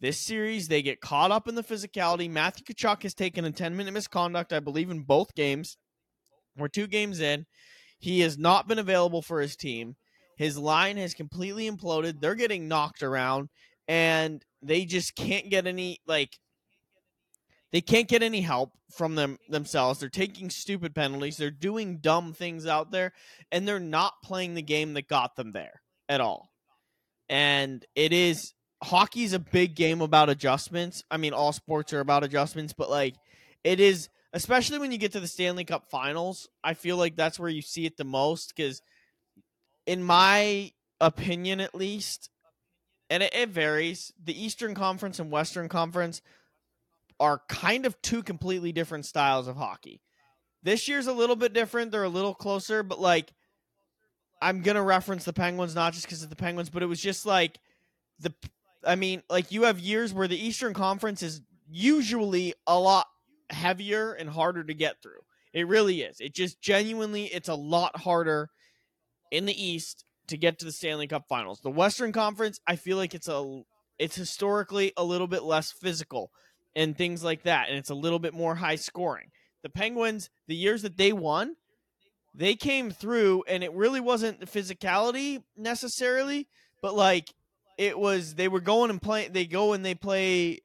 This series, they get caught up in the physicality. Matthew Tkachuk has taken a ten-minute misconduct, I believe, in both games. We're two games in. He has not been available for his team. His line has completely imploded. They're getting knocked around, and they just can't get any, like, they can't get any help from them themselves. They're taking stupid penalties. They're doing dumb things out there, and they're not playing the game that got them there at all. And it is, hockey's a big game about adjustments. I mean, all sports are about adjustments, but like it is, especially when you get to the Stanley Cup Finals, I feel like that's where you see it the most, because in my opinion, at least, and it, it varies, the Eastern Conference and Western Conference are kind of two completely different styles of hockey. This year's a little bit different. They're a little closer, but like I'm going to reference the Penguins, not just because of the Penguins, but it was just like the, I mean, like you have years where the Eastern Conference is usually a lot heavier and harder to get through. It really is. It just genuinely, it's a lot harder in the East to get to the Stanley Cup Finals. The Western Conference, I feel like it's a, it's historically a little bit less physical and things like that. And it's a little bit more high scoring. The Penguins, the years that they won, they came through and it really wasn't the physicality necessarily, but like it was, they were going and playing, they go and they play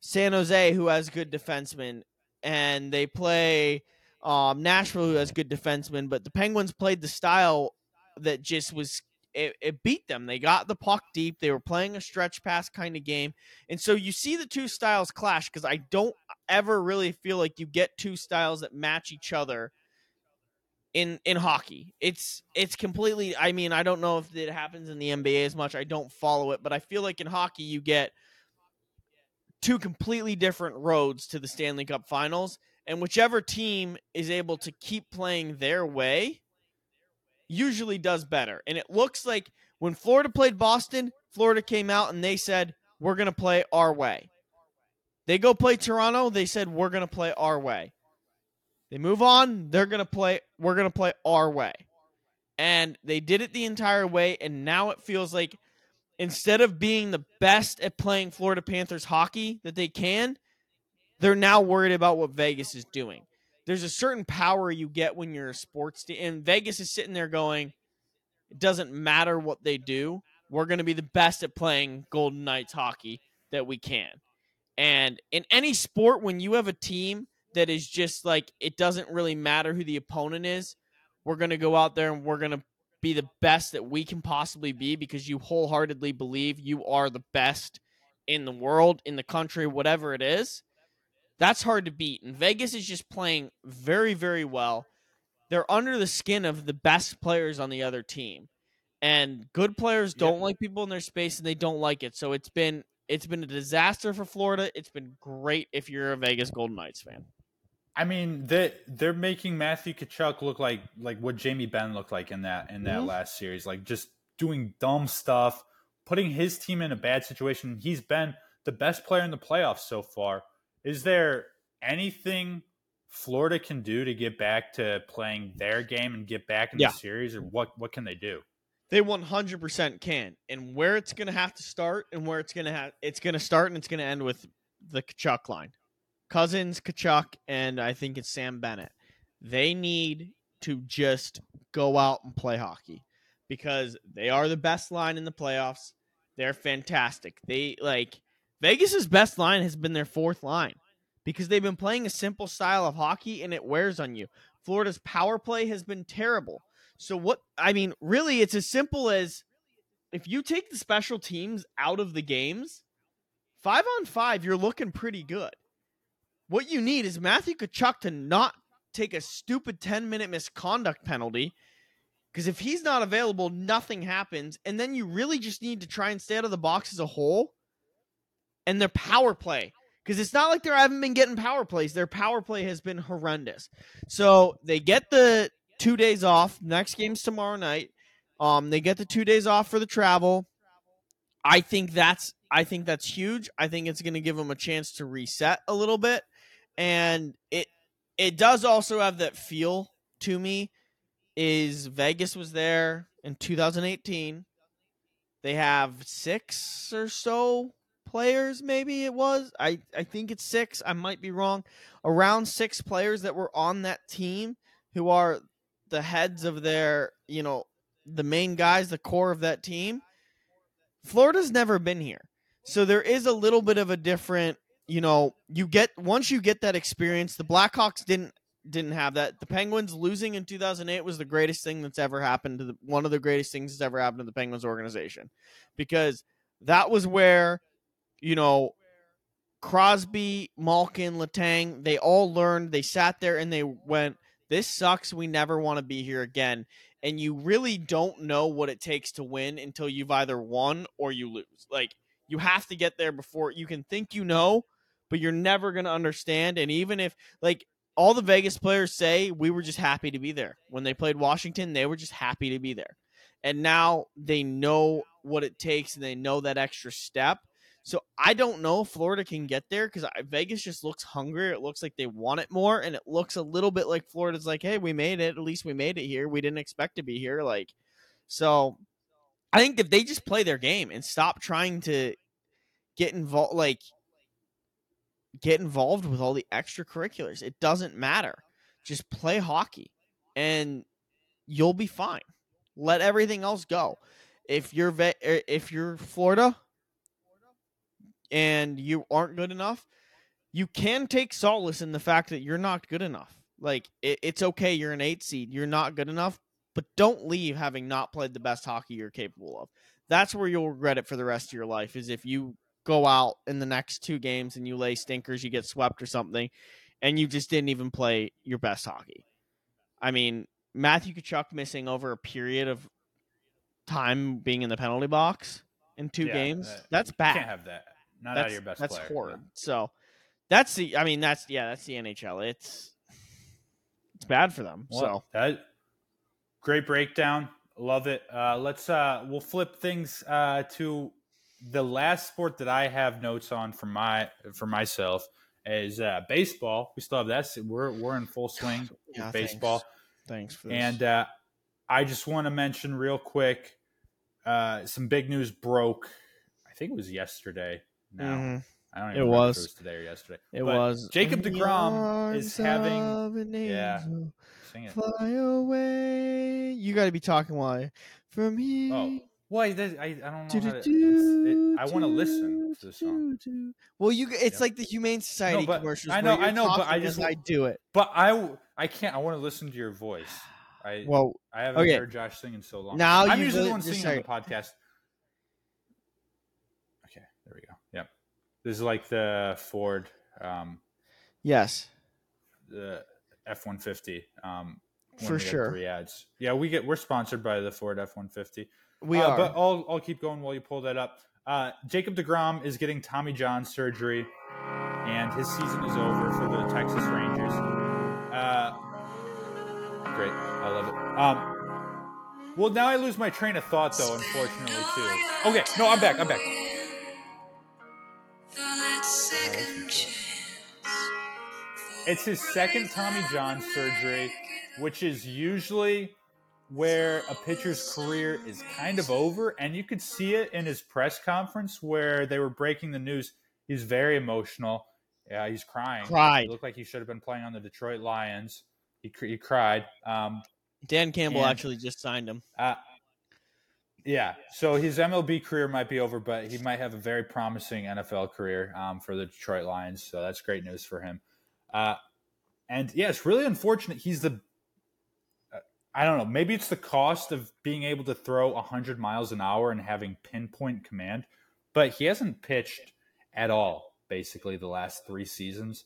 San Jose, who has good defensemen, and they play um, Nashville, who has good defensemen, but the Penguins played the style that just was, it, it beat them. They got the puck deep. They were playing a stretch pass kind of game. And so you see the two styles clash because I don't ever really feel like you get two styles that match each other in in hockey. It's it's completely, I mean, I don't know if it happens in the N B A as much. I don't follow it, but I feel like in hockey you get two completely different roads to the Stanley Cup Finals, and whichever team is able to keep playing their way usually does better. And it looks like when Florida played Boston, Florida came out and they said, we're going to play our way. They go play Toronto. They said, we're going to play our way. They move on. They're going to play. We're going to play our way. And they did it the entire way. And now it feels like instead of being the best at playing Florida Panthers hockey that they can, they're now worried about what Vegas is doing. There's a certain power you get when you're a sports team. And Vegas is sitting there going, it doesn't matter what they do. We're going to be the best at playing Golden Knights hockey that we can. And in any sport, when you have a team that is just like, it doesn't really matter who the opponent is, we're going to go out there and we're going to be the best that we can possibly be because you wholeheartedly believe you are the best in the world, in the country, whatever it is. That's hard to beat. And Vegas is just playing very, very well. They're under the skin of the best players on the other team. And good players don't yep. like people in their space and they don't like it. So it's been it's been a disaster for Florida. It's been great if you're a Vegas Golden Knights fan. I mean, they they're making Matthew Tkachuk look like like what Jamie Benn looked like in that in that mm-hmm. last series, like just doing dumb stuff, putting his team in a bad situation. He's been the best player in the playoffs so far. Is there anything Florida can do to get back to playing their game and get back in yeah. the series, or what what can they do? They one hundred percent can. And where it's going to have to start and where it's going to have it's going to start and it's going to end with the Tkachuk line. Cousins, Tkachuk, and I think it's Sam Bennett. They need to just go out and play hockey because they are the best line in the playoffs. They're fantastic. They like Vegas's best line has been their fourth line because they've been playing a simple style of hockey and it wears on you. Florida's power play has been terrible. So what I mean, really, it's as simple as if you take the special teams out of the games, five on five, you're looking pretty good. What you need is Matthew Tkachuk to not take a stupid ten-minute misconduct penalty because if he's not available, nothing happens. And then you really just need to try and stay out of the box as a whole and their power play because it's not like they haven't been getting power plays. Their power play has been horrendous. So they get the two days off. Next game's tomorrow night. Um, they get the two days off for the travel. I think that's I think that's huge. I think it's going to give them a chance to reset a little bit. And it it does also have that feel to me is Vegas was there in two thousand eighteen. They have six or so players, maybe it was. I, I think it's six. I might be wrong. Around six players that were on that team who are the heads of their, you know, the main guys, the core of that team. Florida's never been here. So there is a little bit of a different... You know, you get once you get that experience, the Blackhawks didn't didn't have that. The Penguins losing in two thousand eight was the greatest thing that's ever happened to the, one of the greatest things that's ever happened to the Penguins organization, because that was where, you know, Crosby, Malkin, Letang, they all learned. They sat there and they went, this sucks. We never want to be here again. And you really don't know what it takes to win until you've either won or you lose. Like, you have to get there before you can think, you know, but you're never going to understand. And even if, like, all the Vegas players say, we were just happy to be there. When they played Washington, they were just happy to be there. and now they know what it takes and they know that extra step. So I don't know if Florida can get there because Vegas just looks hungry. It looks like they want it more, and it looks a little bit like Florida's like, hey, we made it. At least we made it here. We didn't expect to be here. Like, so I think if they just play their game and stop trying to get involved, like get involved with all the extracurriculars, it doesn't matter. Just play hockey and you'll be fine. Let everything else go. If you're ve- if you're Florida and you aren't good enough, you can take solace in the fact that you're not good enough. Like, it, it's okay, you're an eight seed, you're not good enough, but don't leave having not played the best hockey you're capable of. That's where you'll regret it for the rest of your life, is if you go out in the next two games and you lay stinkers, you get swept or something, and you just didn't even play your best hockey. I mean, Matthew Tkachuk missing over a period of time being in the penalty box in two yeah, games, that, that's bad. You can't have that. Not that's, out of your best that's player. That's horrid. So that's the, I mean, that's, yeah, that's the N H L. It's, it's bad for them. Well, so that, great breakdown. Love it. Uh, let's, uh, we'll flip things uh, to the last sport that I have notes on for my, for myself is uh, baseball. We still have that. We're, we're in full swing yeah, with baseball. Thanks, thanks for this. And uh, I just want to mention real quick, uh, some big news broke. I think it was yesterday. Now mm-hmm. I don't even it remember was. If it was today or yesterday. It but was Jacob DeGrom is having yeah. Sing it. Fly away. You got to be talking why from here. Oh, why? Well, I, I don't know. Do, how to, do, it, I want to listen to the song. Do, do. Well, you. It's yep. like the Humane Society no, but, commercials. I know. I know. But I just I do it. But I I can't. I want to listen to your voice. I well I haven't okay. heard Josh sing in so long. Now I'm usually the one singing on the podcast. Okay, there we go. This is like the Ford, um, yes, the F one fifty. Um, for sure. Three ads. Yeah, we get we're sponsored by the Ford F one fifty. We uh, are, but I'll I'll keep going while you pull that up. Uh, Jacob DeGrom is getting Tommy John surgery, and his season is over for the Texas Rangers. Uh, great, I love it. Um, well, now I lose my train of thought though, unfortunately too. Okay, no, I'm back. I'm back. It's his second Tommy John surgery, which is usually where a pitcher's career is kind of over. And you could see it in his press conference where they were breaking the news. He's very emotional. Yeah, he's crying. Cried. It looked like he should have been playing on the Detroit Lions. He, he cried. Um, Dan Campbell and, actually just signed him. Uh, yeah, so his M L B career might be over, but he might have a very promising N F L career um, for the Detroit Lions. So that's great news for him. Uh, and yeah, it's really unfortunate. He's the, uh, I don't know, maybe it's the cost of being able to throw a hundred miles an hour and having pinpoint command, but he hasn't pitched at all, basically the last three seasons.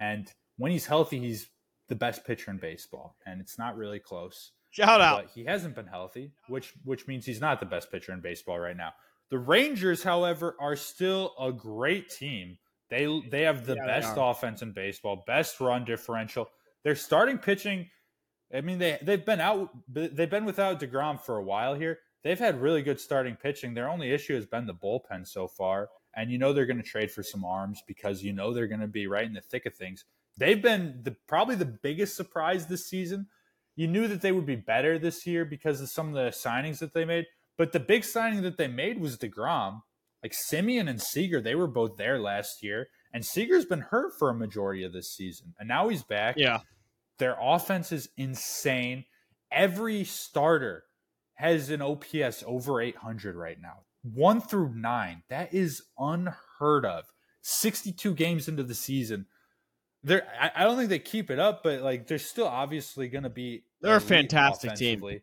And when he's healthy, he's the best pitcher in baseball, and it's not really close. Shout out. But he hasn't been healthy, which, which means he's not the best pitcher in baseball right now. The Rangers, however, are still a great team. They they have the yeah, best offense in baseball, best run differential. They're starting pitching. I mean, they, they've been out. They've been without DeGrom for a while here. They've had really good starting pitching. Their only issue has been the bullpen so far. And you know they're going to trade for some arms because you know they're going to be right in the thick of things. They've been the, probably the biggest surprise this season. You knew that they would be better this year because of some of the signings that they made. But the big signing that they made was DeGrom. Like Simeon and Seager, they were both there last year, and Seager's been hurt for a majority of this season, and now he's back. Yeah, their offense is insane. Every starter has an O P S over eight hundred right now, one through nine. That is unheard of. sixty-two games into the season, they're. I, I don't think they keep it up, but like they're still obviously going to be. They're a fantastic team.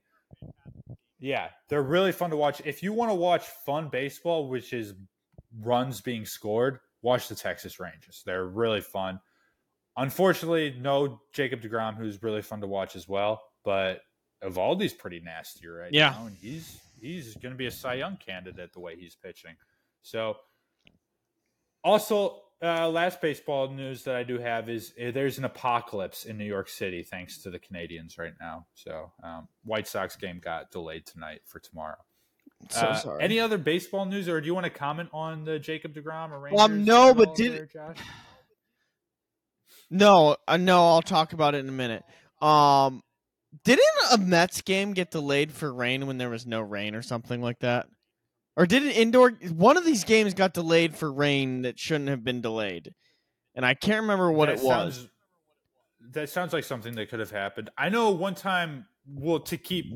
Yeah, they're really fun to watch. If you want to watch fun baseball, which is runs being scored, watch the Texas Rangers. They're really fun. Unfortunately, no Jacob DeGrom, who's really fun to watch as well. But Evaldi's pretty nasty right yeah. now, and he's he's going to be a Cy Young candidate the way he's pitching. So, also Uh, last baseball news that I do have is uh, there's an apocalypse in New York City thanks to the Canadians right now. So um, White Sox game got delayed tonight for tomorrow. So uh, sorry. Any other baseball news, or do you want to comment on the Jacob DeGrom or Rangers? Well, um, no, but did there, Josh? No, uh, no, I'll talk about it in a minute. Um, didn't a Mets game get delayed for rain when there was no rain or something like that? Or did an indoor – one of these games got delayed for rain that shouldn't have been delayed. And I can't remember what that it sounds, was. That sounds like something that could have happened. I know one time – well, to keep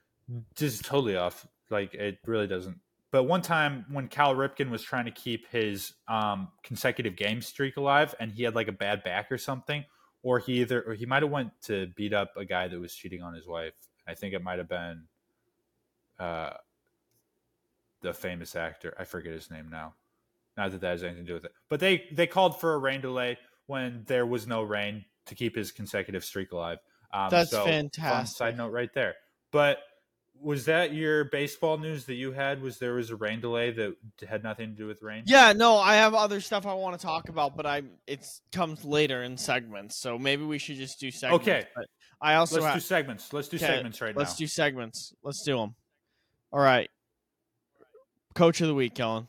– this is totally off. Like, it really doesn't. But one time when Cal Ripken was trying to keep his um, consecutive game streak alive and he had, like, a bad back or something, or he either – or he might have went to beat up a guy that was cheating on his wife. I think it might have been uh, – the famous actor. I forget his name now. Not that that has anything to do with it. But they, they called for a rain delay when there was no rain to keep his consecutive streak alive. Um, That's so, fantastic. Side note right there. But was that your baseball news that you had? Was there was a rain delay that had nothing to do with rain? Yeah, no, I have other stuff I want to talk about, but I it comes later in segments. So maybe we should just do segments. Okay. But I also Let's have, do segments. Let's do okay, segments right let's now. Let's do segments. Let's do them. All right. Coach of the week, Kellen.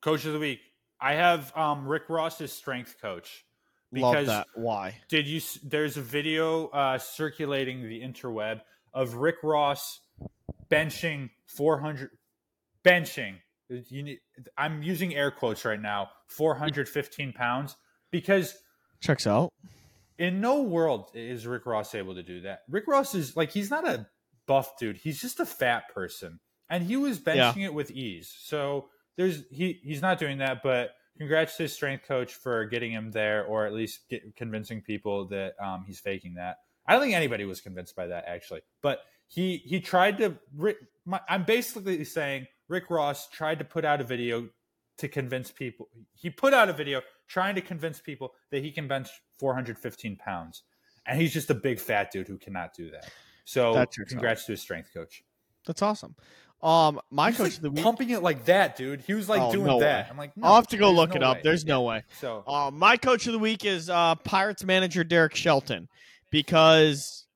Coach of the week. I have um, Rick Ross as strength coach. Love that. Why? Did you? There's a video uh, circulating the interweb of Rick Ross benching four hundred. Benching. You need, I'm using air quotes right now. four hundred fifteen pounds, because checks out. In no world is Rick Ross able to do that. Rick Ross is like he's not a buff dude. He's just a fat person. And he was benching yeah. it with ease. So there's he, he's not doing that, but congrats to his strength coach for getting him there, or at least get, convincing people that um, he's faking that. I don't think anybody was convinced by that, actually. But he, he tried to – my, I'm basically saying Rick Ross tried to put out a video to convince people – he put out a video trying to convince people that he can bench four hundred fifteen pounds. And he's just a big fat dude who cannot do that. So That's congrats awesome. to his strength coach. That's awesome. Um, my coach like of the week pumping it like that, dude. He was like oh, doing no that. Way. I'm like, no, I'll have to go look no it up. Way. There's yeah. no way. So, uh, my coach of the week is uh, Pirates manager Derek Shelton, because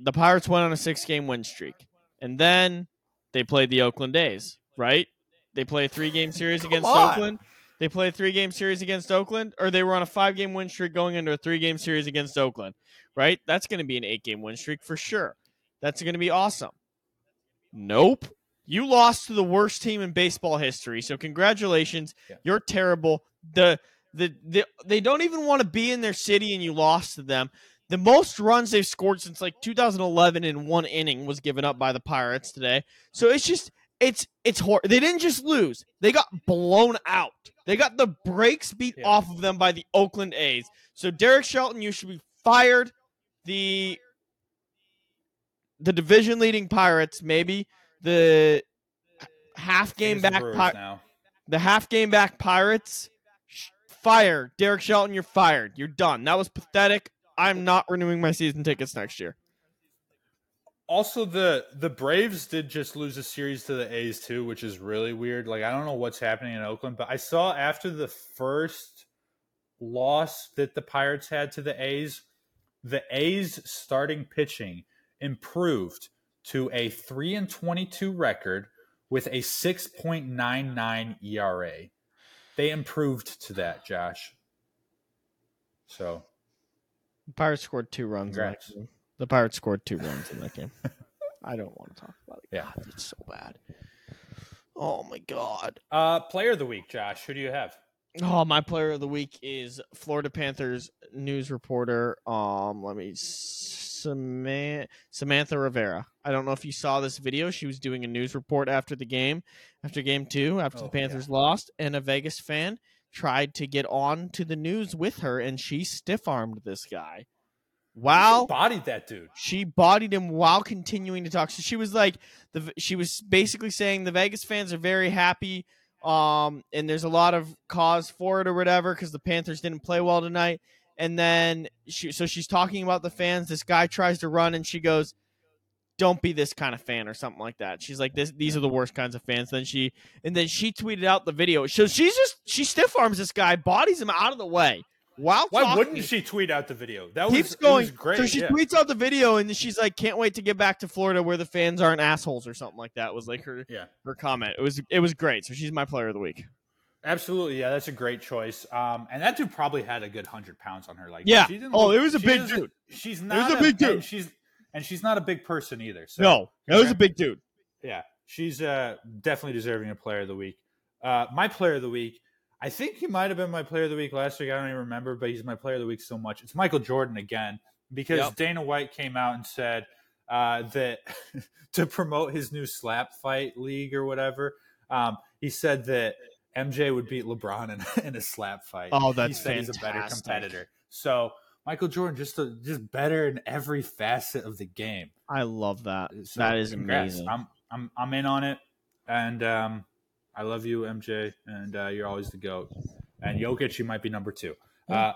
the Pirates went on a six-game win streak, and then they played the Oakland A's. Right? They play a three-game series against on. Oakland. They play a three-game series against Oakland, or they were on a five-game win streak going into a three-game series against Oakland. Right? That's going to be an eight-game win streak for sure. That's going to be awesome. Nope. You lost to the worst team in baseball history, so congratulations. Yeah. You're terrible. The, the the They don't even want to be in their city, and you lost to them. The most runs they've scored since, like, two thousand eleven in one inning was given up by the Pirates today. So it's just – it's it's hor- they didn't just lose. They got blown out. They got the brakes beat yeah. off of them by the Oakland A's. So, Derek Shelton, you should be fired. The, the division-leading Pirates, maybe – The half game back, the, Pi- the half game back Pirates sh- fired Derek Shelton. You're fired. You're done. That was pathetic. I'm not renewing my season tickets next year. Also, the the Braves did just lose a series to the A's too, which is really weird. Like I don't know what's happening in Oakland, but I saw after the first loss that the Pirates had to the A's, the A's starting pitching improved to a three and twenty-two record with a six point nine nine E R A. They improved to that, Josh. So. The Pirates scored two runs Congrats. in that game. The Pirates scored two runs in that game. I don't want to talk about it. Yeah. God, it's so bad. Oh, my God. Uh, player of the week, Josh. Who do you have? Oh, my player of the week is Florida Panthers news reporter. Um, let me Samantha, Samantha Rivera. I don't know if you saw this video. She was doing a news report after the game, after game two, after oh, the Panthers yeah. lost, and a Vegas fan tried to get on to the news with her, and she stiff-armed this guy. Wow. She bodied that dude. She bodied him while continuing to talk. So she was like, the she was basically saying the Vegas fans are very happy. Um, and there's a lot of cause for it or whatever, because the Panthers didn't play well tonight. And then she, so she's talking about the fans. This guy tries to run and she goes, don't be this kind of fan or something like that. She's like, this, these are the worst kinds of fans. Then she, and then she tweeted out the video. So she's just, she stiff arms this guy, bodies him out of the way. Wow. Why wouldn't she tweet out the video? That was, keeps going. Was great. So she yeah. tweets out the video and she's like, can't wait to get back to Florida where the fans aren't assholes or something like that was like her, yeah. her comment. It was, it was great. So she's my player of the week. Absolutely. Yeah. That's a great choice. Um, and that dude probably had a good hundred pounds on her. Like, yeah. She didn't oh, look, it was a big dude. She's not a, a big dude. She's, And she's not a big person either. So. No, that was a big dude. Yeah, she's uh, definitely deserving a player of the week. Uh, my player of the week, I think he might have been my player of the week last week. I don't even remember, but he's my player of the week so much. It's Michael Jordan again, because yep. Dana White came out and said uh, that to promote his new slap fight league or whatever, um, he said that M J would beat LeBron in, in a slap fight. Oh, that's he said fantastic. He's a better competitor. So... Michael Jordan, just a, just better in every facet of the game. I love that. So that is congrats. Amazing. I'm I'm I'm in on it, and um, I love you, M J, and uh, you're always the GOAT. And Jokic, you might be number two. Uh,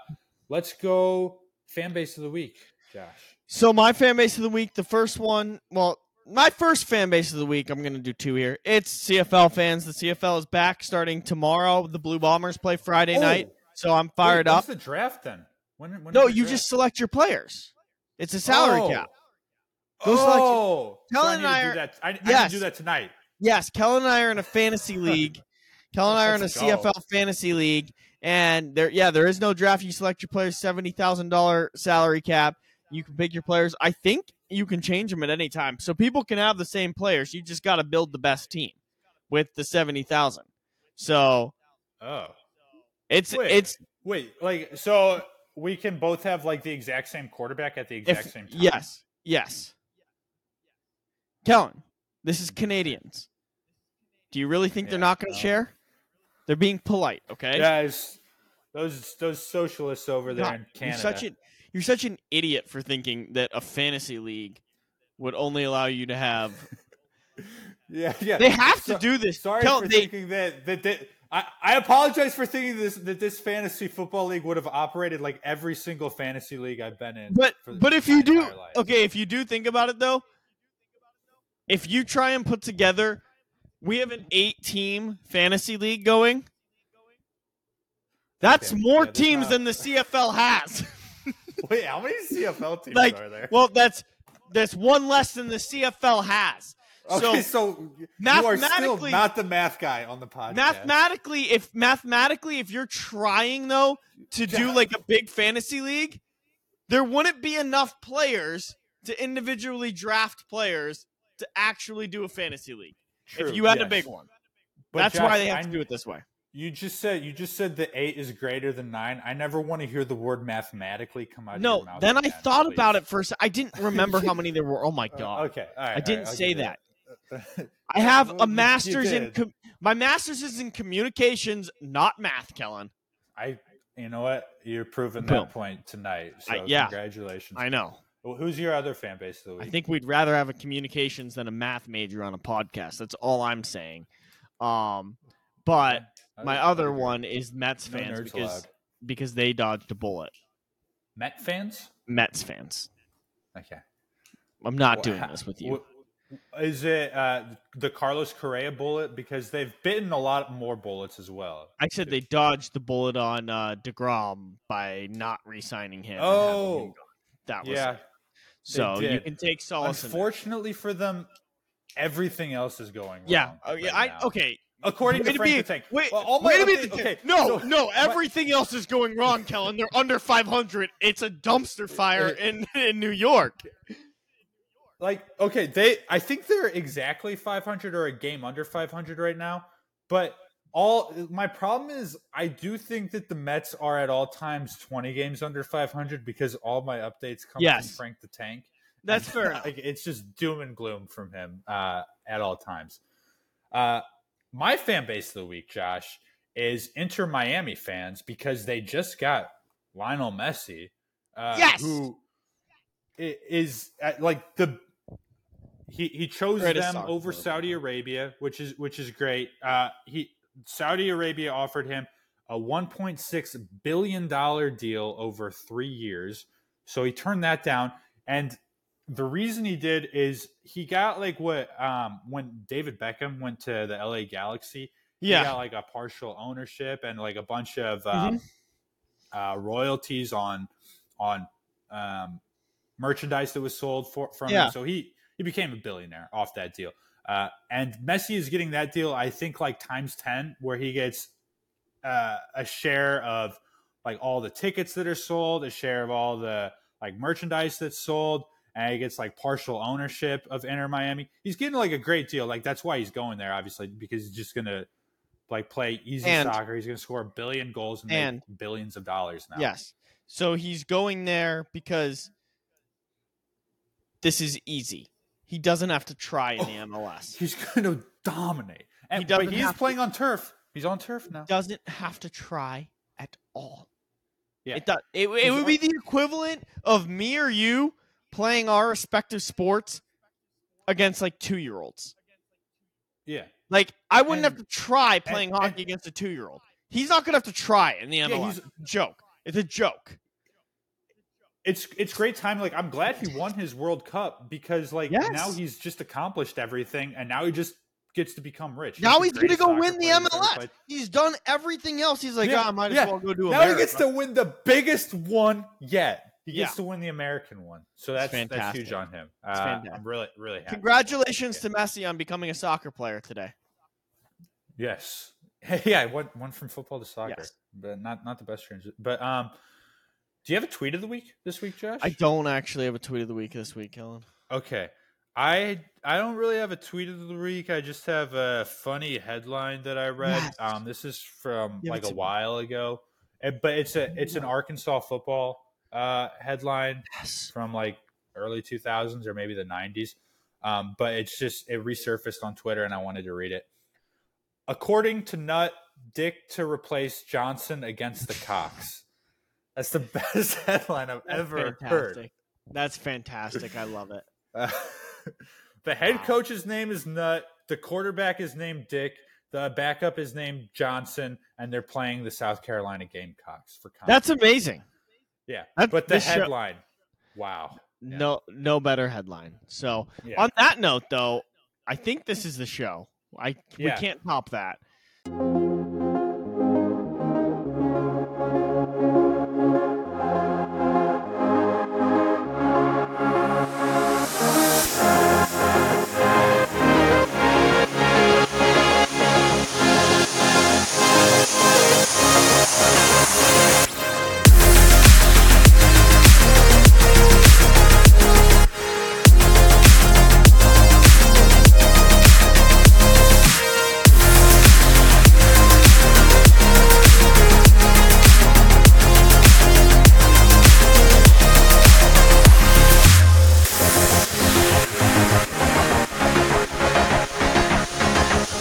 let's go fan base of the week, Josh. So my fan base of the week, the first one, well, my first fan base of the week, I'm going to do two here. It's C F L fans. The C F L is back starting tomorrow. The Blue Bombers play Friday oh. night, so I'm fired Wait, up. What's the draft then? When, when no, you draft? Just select your players. It's a salary oh. cap. Go oh, so Kellen and I, I are. Do that. I, I yes. need to do that tonight. Yes, Kellen and I are in a fantasy league. Kellen and I are in a C F L fantasy league, and there, yeah, there is no draft. You select your players. Seventy thousand dollar salary cap. You can pick your players. I think you can change them at any time, so people can have the same players. You just got to build the best team with the seventy thousand. So, oh, it's wait, it's wait like so. We can both have like the exact same quarterback at the exact if, same time. Yes. Yes. Kellen, this is Canadians. Do you really think yeah, they're not going to no. share? They're being polite, okay? Guys, those those socialists over there no, in Canada. You're such, a, you're such an idiot for thinking that a fantasy league would only allow you to have. yeah, yeah. They have so, to do this. Sorry Kellen, for they... thinking that that. that I, I apologize for thinking this that this fantasy football league would have operated like every single fantasy league I've been in. But for but if you do life. Okay, if you do think about it though, if you try and put together, we have an eight-team fantasy league going. That's okay. more yeah, teams not... than the C F L has. Wait, how many C F L teams like, are there? Well, that's that's one less than the C F L has. Okay, so, so you are still not the math guy on the podcast. Mathematically, if mathematically, if you're trying though to do like a big fantasy league, there wouldn't be enough players to individually draft players to actually do a fantasy league. True, if you had yes. a big one, but that's Josh, why they have to do it this way. You just said you just said that eight is greater than nine. I never want to hear the word mathematically come out. No, of your mouth then I that, thought please. About it first. I didn't remember how many there were. Oh my god. Uh, okay, all right, I didn't all right, say that. I have well, a master's in com- my master's is in communications, not math, Kellen. I, you know what, you're proving Boom. That point tonight. So I, yeah, congratulations. I know. Well, who's your other fan base of the week? I think we'd rather have a communications than a math major on a podcast. That's all I'm saying. Um, but my other one is Mets fans no because allowed. Because they dodged a bullet. Met fans? Mets fans. Okay. I'm not well, doing this with you. Well, is it uh, the Carlos Correa bullet? Because they've bitten a lot more bullets as well. I said they dodged the bullet on uh, DeGrom by not re-signing him. Oh, him that was yeah. It. So you can take solace. Unfortunately in for them, everything else is going. Yeah, wrong uh, yeah. Right I now. Okay. According way to Frank be, the Tank. Wait, well, all wait my, a minute. Okay, okay. No, so, no, everything what? Else is going wrong, Kellen. They're under five hundred. It's a dumpster fire in, in New York. Like, okay, they. I think they're exactly five hundred or a game under five hundred right now. But all my problem is I do think that the Mets are at all times twenty games under five hundred because all my updates come yes. from Frank the Tank. That's and, fair. Like, it's just doom and gloom from him uh, at all times. Uh, my fan base of the week, Josh, is Inter Miami fans because they just got Lionel Messi. Uh, yes! Who is uh, like the... He he chose them over Saudi Arabia, which is which is great. Uh, he Saudi Arabia offered him a one point six billion dollars deal over three years, so he turned that down. And the reason he did is he got like what um, when David Beckham went to the L A Galaxy, he yeah. got like a partial ownership and like a bunch of um, mm-hmm. uh, royalties on on um, merchandise that was sold for from yeah. him. So he he became a billionaire off that deal. Uh, and Messi is getting that deal, I think, like times ten, where he gets uh, a share of like all the tickets that are sold, a share of all the like merchandise that's sold, and he gets like partial ownership of Inter Miami. He's getting like a great deal. Like that's why he's going there, obviously, because he's just gonna like play easy and, soccer. He's gonna score a billion goals and, and make billions of dollars now. Yes. So he's going there because this is easy. He doesn't have to try in oh, the M L S. He's going to dominate. And, he but he is playing to, on turf. He's on turf now. He doesn't have to try at all. Yeah. It does. It, it would on, be the equivalent of me or you playing our respective sports against like two-year-olds. Yeah. Like I wouldn't and, have to try playing and, hockey and, against a two-year-old. He's not going to have to try in the M L S. Yeah, he's, it's a joke. It's a joke. It's it's great time. Like I'm glad he won his World Cup because like yes. now he's just accomplished everything and now he just gets to become rich. Now he's, he's gonna go win the M L S. He's done everything else. He's like, yeah, oh, I might yeah. as well go do. Now America. He gets to win the biggest one yet. He gets yeah. to win the American one. So that's that's huge on him. Uh, I'm really really happy. Congratulations to Messi on becoming a soccer player today. Yes. Hey, yeah, I went, went from football to soccer, yes. but not not the best transition. But um. Do you have a tweet of the week this week, Josh? I don't actually have a tweet of the week this week, Kellen. Okay. I I don't really have a tweet of the week. I just have a funny headline that I read. Yes. Um, this is from yeah, like a while me. ago. But it's a it's an Arkansas football uh, headline yes. from like early two thousands or maybe the nineties. Um, but it's just it resurfaced on Twitter and I wanted to read it. According to Nutt, Dick to replace Johnson against the Cox. That's the best headline I've That's ever fantastic. heard. That's fantastic. I love it. Uh, the head wow. coach's name is Nutt. The quarterback is named Dick. The backup is named Johnson. And they're playing the South Carolina Gamecocks for content. That's amazing. Yeah. That's, but the headline. Show, wow. Yeah. No, no better headline. So yeah. on that note, though, I think this is the show. I yeah. We can't top that.